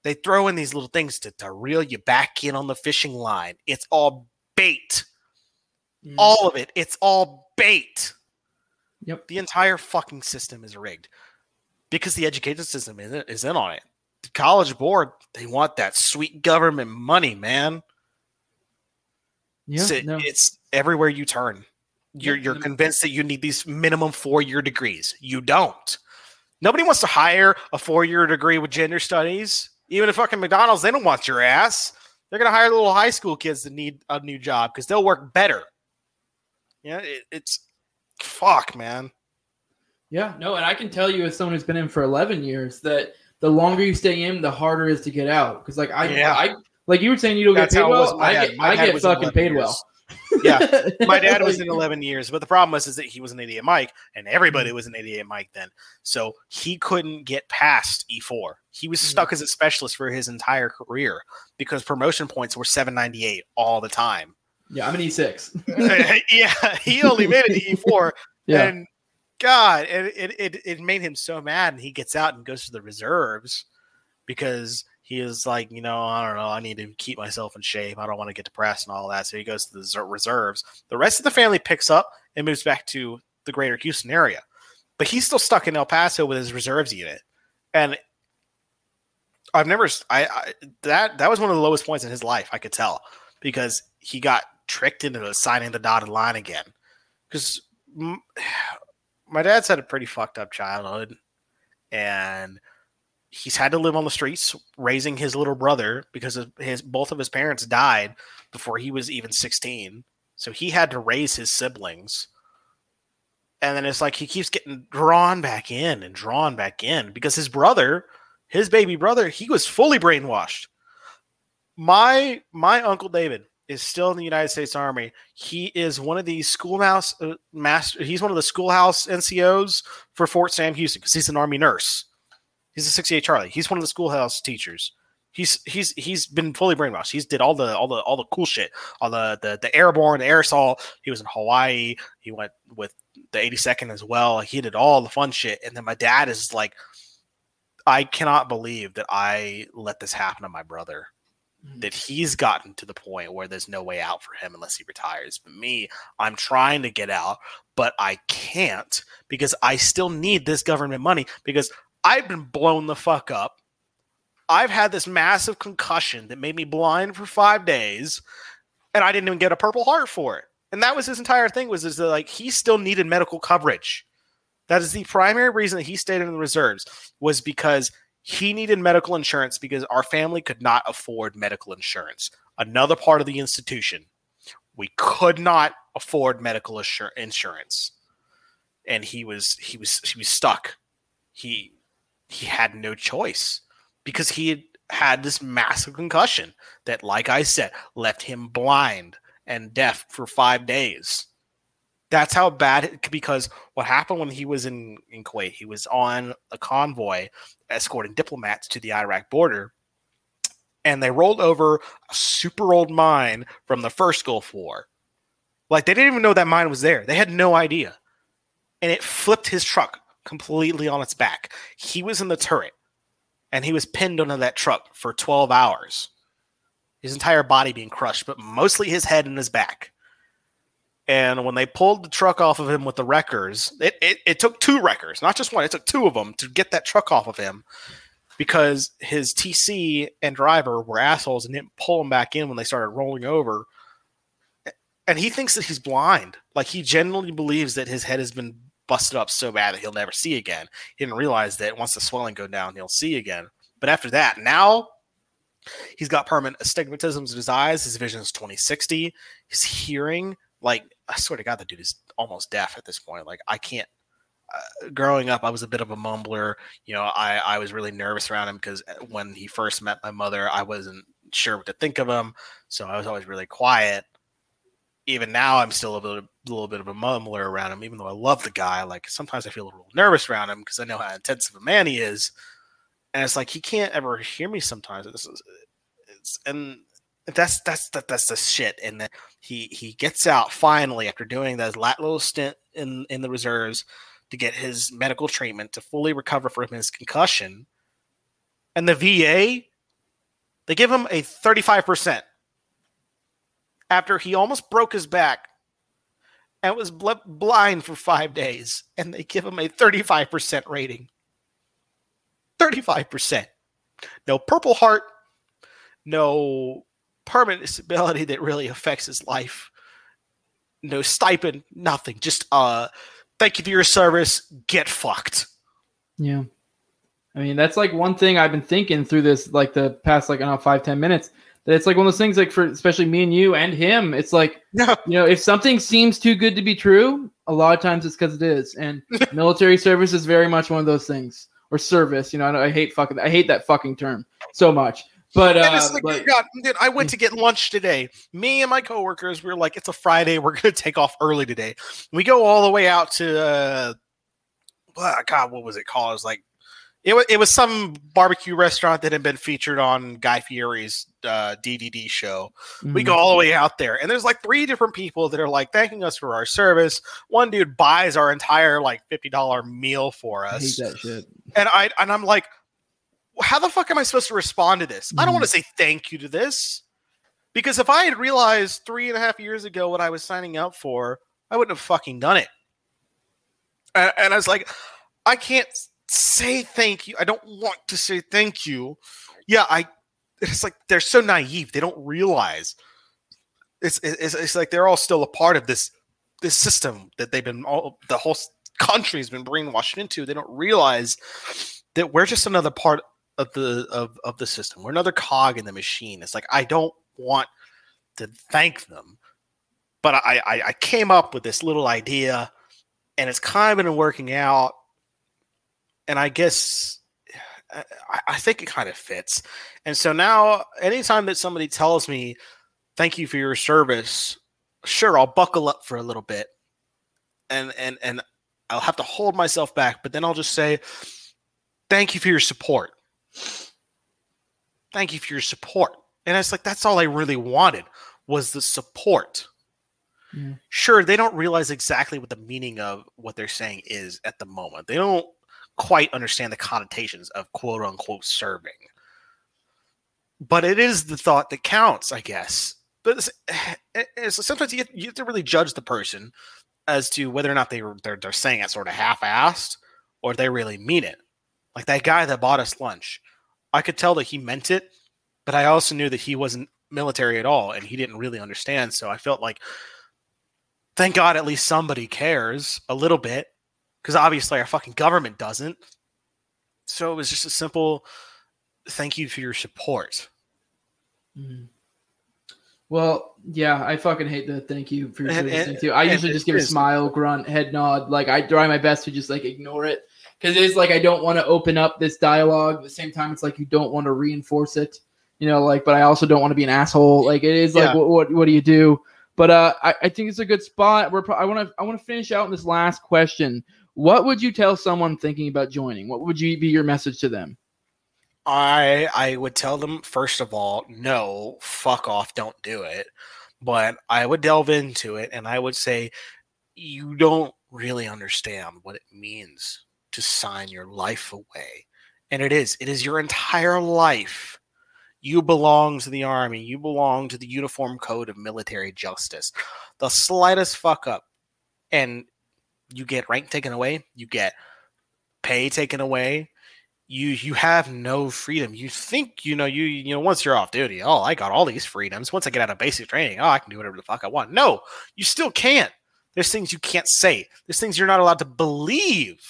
They throw in these little things to, to reel you back in on the fishing line. It's all bait. Mm. All of it. It's all bait. Yep. The entire fucking system is rigged because the education system is, is in on it. The College Board, they want that sweet government money, man. Yeah, so no. It's everywhere you turn. You're, you're convinced that you need these minimum four-year degrees. You don't. Nobody wants to hire a four-year degree with gender studies. Even at fucking McDonald's, they don't want your ass. They're going to hire little high school kids that need a new job because they'll work better. Yeah, it, it's fuck, man. Yeah, no, and I can tell you as someone who's been in for eleven years that the longer you stay in, the harder it is to get out. Because like I, yeah. I, like you were saying, you don't That's get paid well. I dad. get, I get fucking paid years. well. Yeah, my dad was in eleven years, but the problem was is that he was an idiot Mike, and everybody was an idiot Mike then. So he couldn't get past E four. He was stuck mm-hmm. as a specialist for his entire career because promotion points were seven ninety-eight all the time. Yeah, I'm an E six. Yeah, he only made it to E four. Yeah. And God, it, it, it made him so mad, and he gets out and goes to the reserves because – he is like, you know, I don't know. I need to keep myself in shape. I don't want to get depressed and all that. So he goes to the reserves. The rest of the family picks up and moves back to the greater Houston area. But he's still stuck in El Paso with his reserves unit. And I've never I, – I, that that was one of the lowest points in his life, I could tell, because he got tricked into signing the dotted line again. Because my dad's had a pretty fucked up childhood, and – he's had to live on the streets raising his little brother because of his both of his parents died before he was even sixteen. So he had to raise his siblings. And then it's like he keeps getting drawn back in and drawn back in because his brother, his baby brother, he was fully brainwashed. My my Uncle David is still in the United States Army. He is one of the schoolhouse uh, master. He's one of the schoolhouse N C Os for Fort Sam Houston because he's an Army nurse. He's a sixty-eight Charlie. He's one of the schoolhouse teachers. He's he's he's been fully brainwashed. He's did all the all the all the cool shit. All the the, the airborne, the aerosol. He was in Hawaii. He went with the eighty-second as well. He did all the fun shit. And then my dad is like, I cannot believe that I let this happen to my brother. Mm-hmm. That he's gotten to the point where there's no way out for him unless he retires. But me, I'm trying to get out, but I can't because I still need this government money because I've been blown the fuck up. I've had this massive concussion that made me blind for five days, and I didn't even get a Purple Heart for it. And that was his entire thing was is that like he still needed medical coverage. That is the primary reason that he stayed in the reserves was because he needed medical insurance because our family could not afford medical insurance. Another part of the institution, we could not afford medical assur- insurance, and he was he was he was stuck. He. He had no choice because he had, had this massive concussion that, like I said, left him blind and deaf for five days. That's how bad it, because what happened when he was in, in Kuwait, he was on a convoy escorting diplomats to the Iraq border, and they rolled over a super old mine from the first Gulf War. Like, they didn't even know that mine was there. They had no idea. And it flipped his truck completely on its back. He was in the turret, and he was pinned under that truck for twelve hours. His entire body being crushed, but mostly his head and his back. And when they pulled the truck off of him with the wreckers, it, it, it took two wreckers, not just one. It took two of them to get that truck off of him because his T C and driver were assholes and didn't pull him back in when they started rolling over. And he thinks that he's blind. Like, he genuinely believes that his head has been busted up so bad that he'll never see again. He didn't realize that once the swelling go down, he'll see again. But after that, now he's got permanent astigmatisms in his eyes. His vision is twenty sixty. His hearing, like, I swear to God, the dude is almost deaf at this point. Like, I can't. Uh, growing up, I was a bit of a mumbler. You know, I, I was really nervous around him because when he first met my mother, I wasn't sure what to think of him. So I was always really quiet. Even now, I'm still a little, a little bit of a mumbler around him, even though I love the guy. Like, sometimes I feel a little nervous around him because I know how intense of a man he is. And it's like, he can't ever hear me sometimes. It's, it's, and that's that's that, that's the shit. And then he, he gets out finally after doing that little stint in, in the reserves to get his medical treatment to fully recover from his concussion. And the V A They give him a thirty-five percent after he almost broke his back and was bl- blind for five days. And they give him a thirty-five percent rating. thirty-five percent. No Purple Heart. No permanent disability that really affects his life. No stipend. Nothing. Just, uh, thank you for your service. Get fucked. Yeah. I mean, that's like one thing I've been thinking through this, like the past, like, I don't know, five, ten minutes, that it's like one of those things, like, for especially me and you and him, it's like, yeah. you know, if something seems too good to be true, a lot of times it's because it is. And military service is very much one of those things, or service, you know, I, I hate fucking, I hate that fucking term so much. But, uh, it's like, but God, dude, I went to get lunch today. Me and my coworkers, we were like, it's a Friday. We're going to take off early today. We go all the way out to, uh, God, what was it called? It was like, It was, it was some barbecue restaurant that had been featured on Guy Fieri's uh, D D D show. Mm-hmm. We go all the way out there, and there's like three different people that are like thanking us for our service. One dude buys our entire like fifty dollars meal for us. I hate that shit. And, I, and I'm like, how the fuck am I supposed to respond to this? Mm-hmm. I don't want to say thank you to this, because if I had realized three and a half years ago what I was signing up for, I wouldn't have fucking done it. And, and I was like, I can't say thank you. I don't want to say thank you. Yeah, I. It's like they're so naive. They don't realize. It's it's it's like they're all still a part of this this system that they've been all the whole country's been brainwashed into. They don't realize that we're just another part of the of of the system. We're another cog in the machine. It's like I don't want to thank them, but I I, I came up with this little idea, and it's kind of been working out. And I guess I, I think it kind of fits. And so now anytime that somebody tells me, thank you for your service, sure, I'll buckle up for a little bit and, and, and I'll have to hold myself back. But then I'll just say, thank you for your support. Thank you for your support. And it's like, that's all I really wanted was the support. Mm. Sure. They don't realize exactly what the meaning of what they're saying is at the moment. They don't quite understand the connotations of quote unquote serving, but it is the thought that counts, I guess. But it's, it's, sometimes you, get, you have to really judge the person as to whether or not they were, they're, they're saying it sort of half-assed or if they really mean it. Like that guy that bought us lunch, I could tell that he meant it, but I also knew that he wasn't military at all and he didn't really understand. So I felt like, thank God, at least somebody cares a little bit. Because obviously our fucking government doesn't. So it was just a simple thank you for your support. Mm. Well, yeah, I fucking hate the thank you for your support too. I usually just give a smile, grunt, head nod. Like I try my best to just like ignore it. Because it is like I don't want to open up this dialogue. At the same time, it's like you don't want to reinforce it. You know, like, but I also don't want to be an asshole. Like it is like, yeah. what, what what do you do? But uh, I, I think it's a good spot. We're pro- I want to I want to finish out in this last question. What would you tell someone thinking about joining? What would you be your message to them? I I would tell them, first of all, no, fuck off, don't do it. But I would delve into it and I would say, you don't really understand what it means to sign your life away. And it is. It is your entire life. You belong to the Army. You belong to the Uniform Code of Military Justice. The slightest fuck up, and you get rank taken away. You get pay taken away. You you have no freedom. You think, you know, you you know, once you're off duty, oh, I got all these freedoms. Once I get out of basic training, oh, I can do whatever the fuck I want. No, you still can't. There's things you can't say. There's things you're not allowed to believe.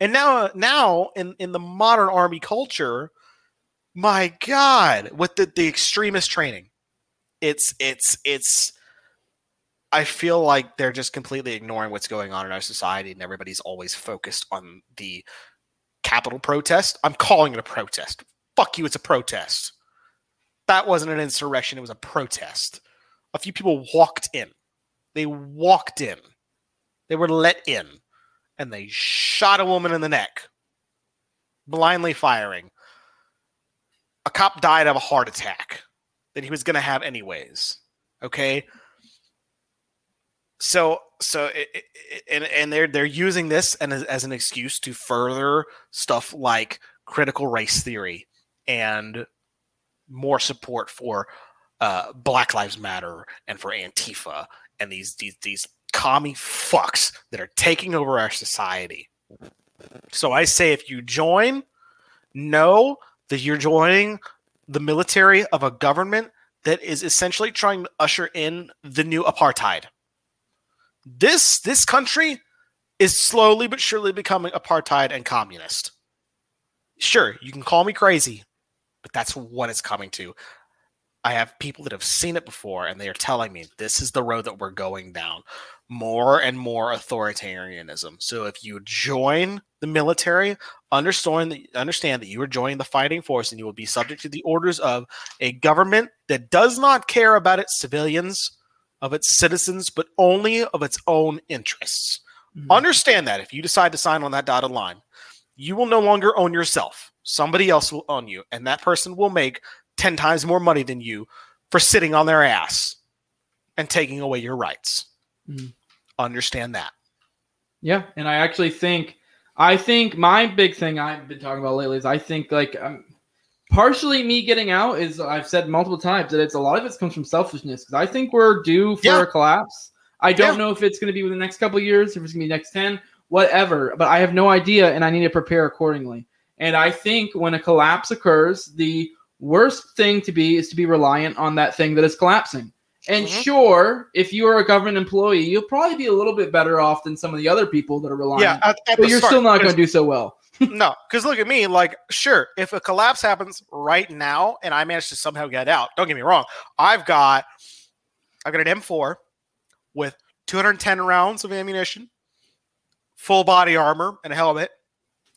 And now, now in, in the modern Army culture, my God, with the, the extremist training, it's, it's, it's, I feel like they're just completely ignoring what's going on in our society and everybody's always focused on the Capitol protest. I'm calling it a protest. Fuck you, it's a protest. That wasn't an insurrection, it was a protest. A few people walked in. They walked in. They were let in. And they shot a woman in the neck. Blindly firing. A cop died of a heart attack that he was going to have anyways. Okay. So, so, it, it, and, and they're, they're using this and as, as an excuse to further stuff like critical race theory and more support for uh, Black Lives Matter and for Antifa and these these these commie fucks that are taking over our society. So I say, if you join, know that you're joining the military of a government that is essentially trying to usher in the new apartheid. This this country is slowly but surely becoming apartheid and communist. Sure, you can call me crazy, but that's what it's coming to. I have people that have seen it before, and they are telling me this is the road that we're going down. More and more authoritarianism. So if you join the military, understand that, understand that you are joining the fighting force, and you will be subject to the orders of a government that does not care about its civilians, of its citizens, but only of its own interests. Mm-hmm. Understand that if you decide to sign on that dotted line, you will no longer own yourself. Somebody else will own you, and that person will make ten times more money than you for sitting on their ass and taking away your rights. Mm-hmm. Understand that. Yeah. And I actually think, I think my big thing I've been talking about lately is I think like um, partially me getting out is, I've said multiple times that it's a lot of it comes from selfishness. Cause I think we're due for yeah. a collapse. I don't yeah. know if it's going to be within the next couple of years, if it's gonna be next ten, whatever, but I have no idea. And I need to prepare accordingly. And I think when a collapse occurs, the worst thing to be is to be reliant on that thing that is collapsing. And mm-hmm. sure, if you are a government employee, you'll probably be a little bit better off than some of the other people that are reliant. Yeah, at, at but you're start, still not going to do so well. No, because look at me. Like, sure, if a collapse happens right now and I manage to somehow get out, don't get me wrong. I've got, I've got an M four with two hundred ten rounds of ammunition, full body armor, and a helmet.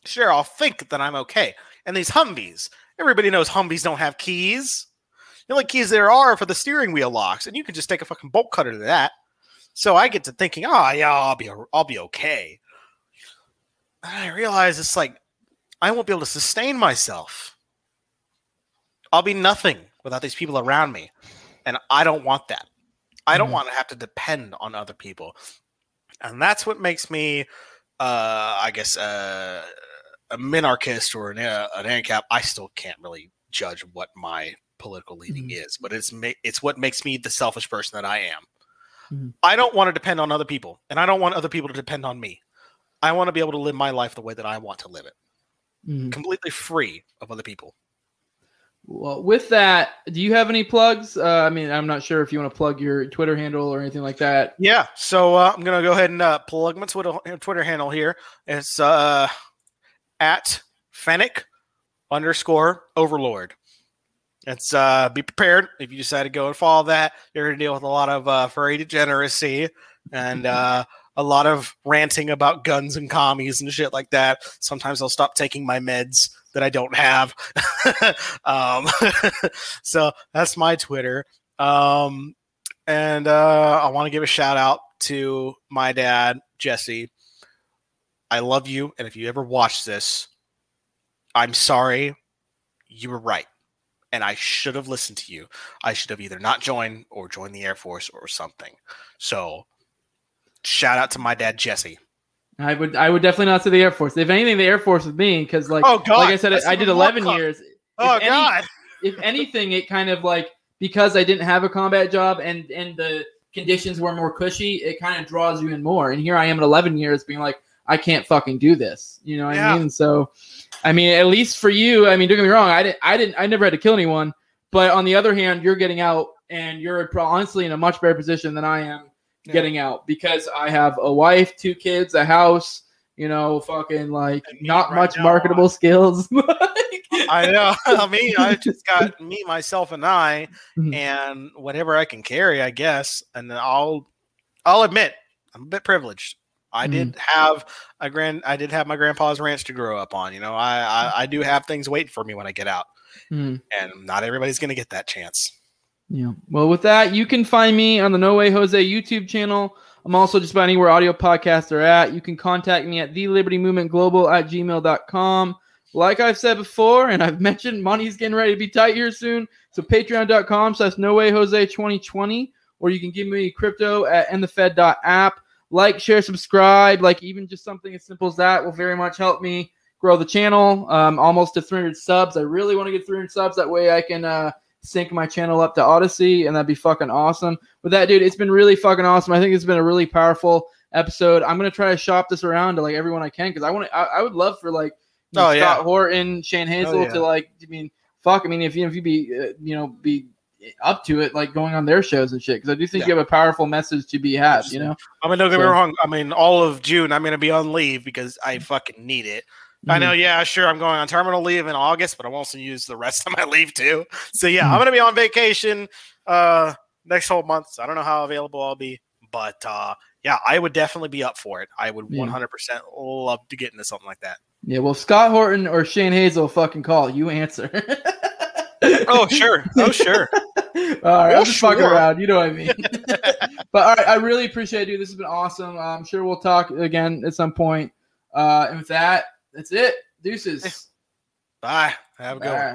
Sure, I'll think that I'm okay. And these Humvees. Everybody knows Humvees don't have keys. The only keys there are for the steering wheel locks, and you can just take a fucking bolt cutter to that. So I get to thinking, oh, yeah, I'll be I'll be okay. And I realize it's like, I won't be able to sustain myself. I'll be nothing without these people around me, and I don't want that. I don't mm-hmm. want to have to depend on other people. And that's what makes me, uh, I guess, uh, a minarchist or an, uh, an ANCAP. I still can't really judge what my political leaning mm-hmm. is, but it's ma- it's what makes me the selfish person that I am. Mm-hmm. I don't want to depend on other people, and I don't want other people to depend on me. I want to be able to live my life the way that I want to live it, mm-hmm. completely free of other people. Well, with that, do you have any plugs? Uh, I mean, I'm not sure if you want to plug your Twitter handle or anything like that. Yeah, so uh, I'm going to go ahead and uh, plug my Twitter, Twitter handle here. It's uh, at Fennec underscore overlord. It's uh, be prepared if you decide to go and follow that. You're going to deal with a lot of uh, furry degeneracy and uh, a lot of ranting about guns and commies and shit like that. Sometimes I'll stop taking my meds that I don't have. um, so that's my Twitter. Um, and uh, I want to give a shout out to my dad, Jesse. I love you. And if you ever watch this, I'm sorry. You were right. And I should have listened to you. I should have either not joined or joined the Air Force or something. So shout out to my dad, Jesse. I would I would definitely not say the Air Force. If anything, the Air Force with me, because like, oh, like I said, I, I did eleven years. Oh, if God. Any, if anything, it kind of like, because I didn't have a combat job and, and the conditions were more cushy, it kind of draws you in more. And here I am at eleven years being like, I can't fucking do this. You know what yeah. I mean? So, I mean, at least for you, I mean, don't get me wrong. I didn't, I didn't, I never had to kill anyone, but on the other hand, you're getting out and you're honestly in a much better position than I am yeah. getting out, because I have a wife, two kids, a house, you know, fucking like not right much now, marketable I, skills. I know. I mean, I just got me, myself and I, mm-hmm. and whatever I can carry, I guess. And then I'll, I'll admit I'm a bit privileged. I did have a grand. I did have my grandpa's ranch to grow up on. You know, I I, I do have things waiting for me when I get out, mm. and not everybody's going to get that chance. Yeah. Well, with that, you can find me on the No Way Jose YouTube channel. I'm also just about anywhere audio podcasts are at. You can contact me at the liberty movement global at gmail dot com. Like I've said before, and I've mentioned, money's getting ready to be tight here soon. So patreon dot com slash no way jose twenty twenty, or you can give me crypto at end the fed dot app. Like, share, subscribe, like even just something as simple as that will very much help me grow the channel. Um, almost to three hundred subs. I really want to get three hundred subs. That way I can uh, sync my channel up to Odyssey, and that'd be fucking awesome. With that, dude, it's been really fucking awesome. I think it's been a really powerful episode. I'm going to try to shop this around to, like, everyone I can, because I want to, I, I would love for, like, you know, oh, Scott yeah. Horton, Shane Hazel oh, yeah. to, like, I mean, fuck, I mean, if you, if you be, uh, you know, be up to it, like, going on their shows and shit, because I do think yeah. you have a powerful message to be had, you know? I mean, don't get so. me wrong. I mean, all of June, I'm going to be on leave because I fucking need it. I know, yeah, sure, I'm going on terminal leave in August, but I'm also use the rest of my leave, too. So, yeah, I'm going to be on vacation uh, next whole month, so I don't know how available I'll be. But, uh, yeah, I would definitely be up for it. I would one hundred percent yeah. love to get into something like that. Yeah, well, Scott Horton or Shane Hazel fucking call. You answer. Oh, sure. Oh, sure. All right, oh, I'll just sure. fuck around. You know what I mean? But, all right, I really appreciate it, dude. This has been awesome. I'm sure we'll talk again at some point. Uh, and with that, that's it. Deuces. Bye. Have a good one.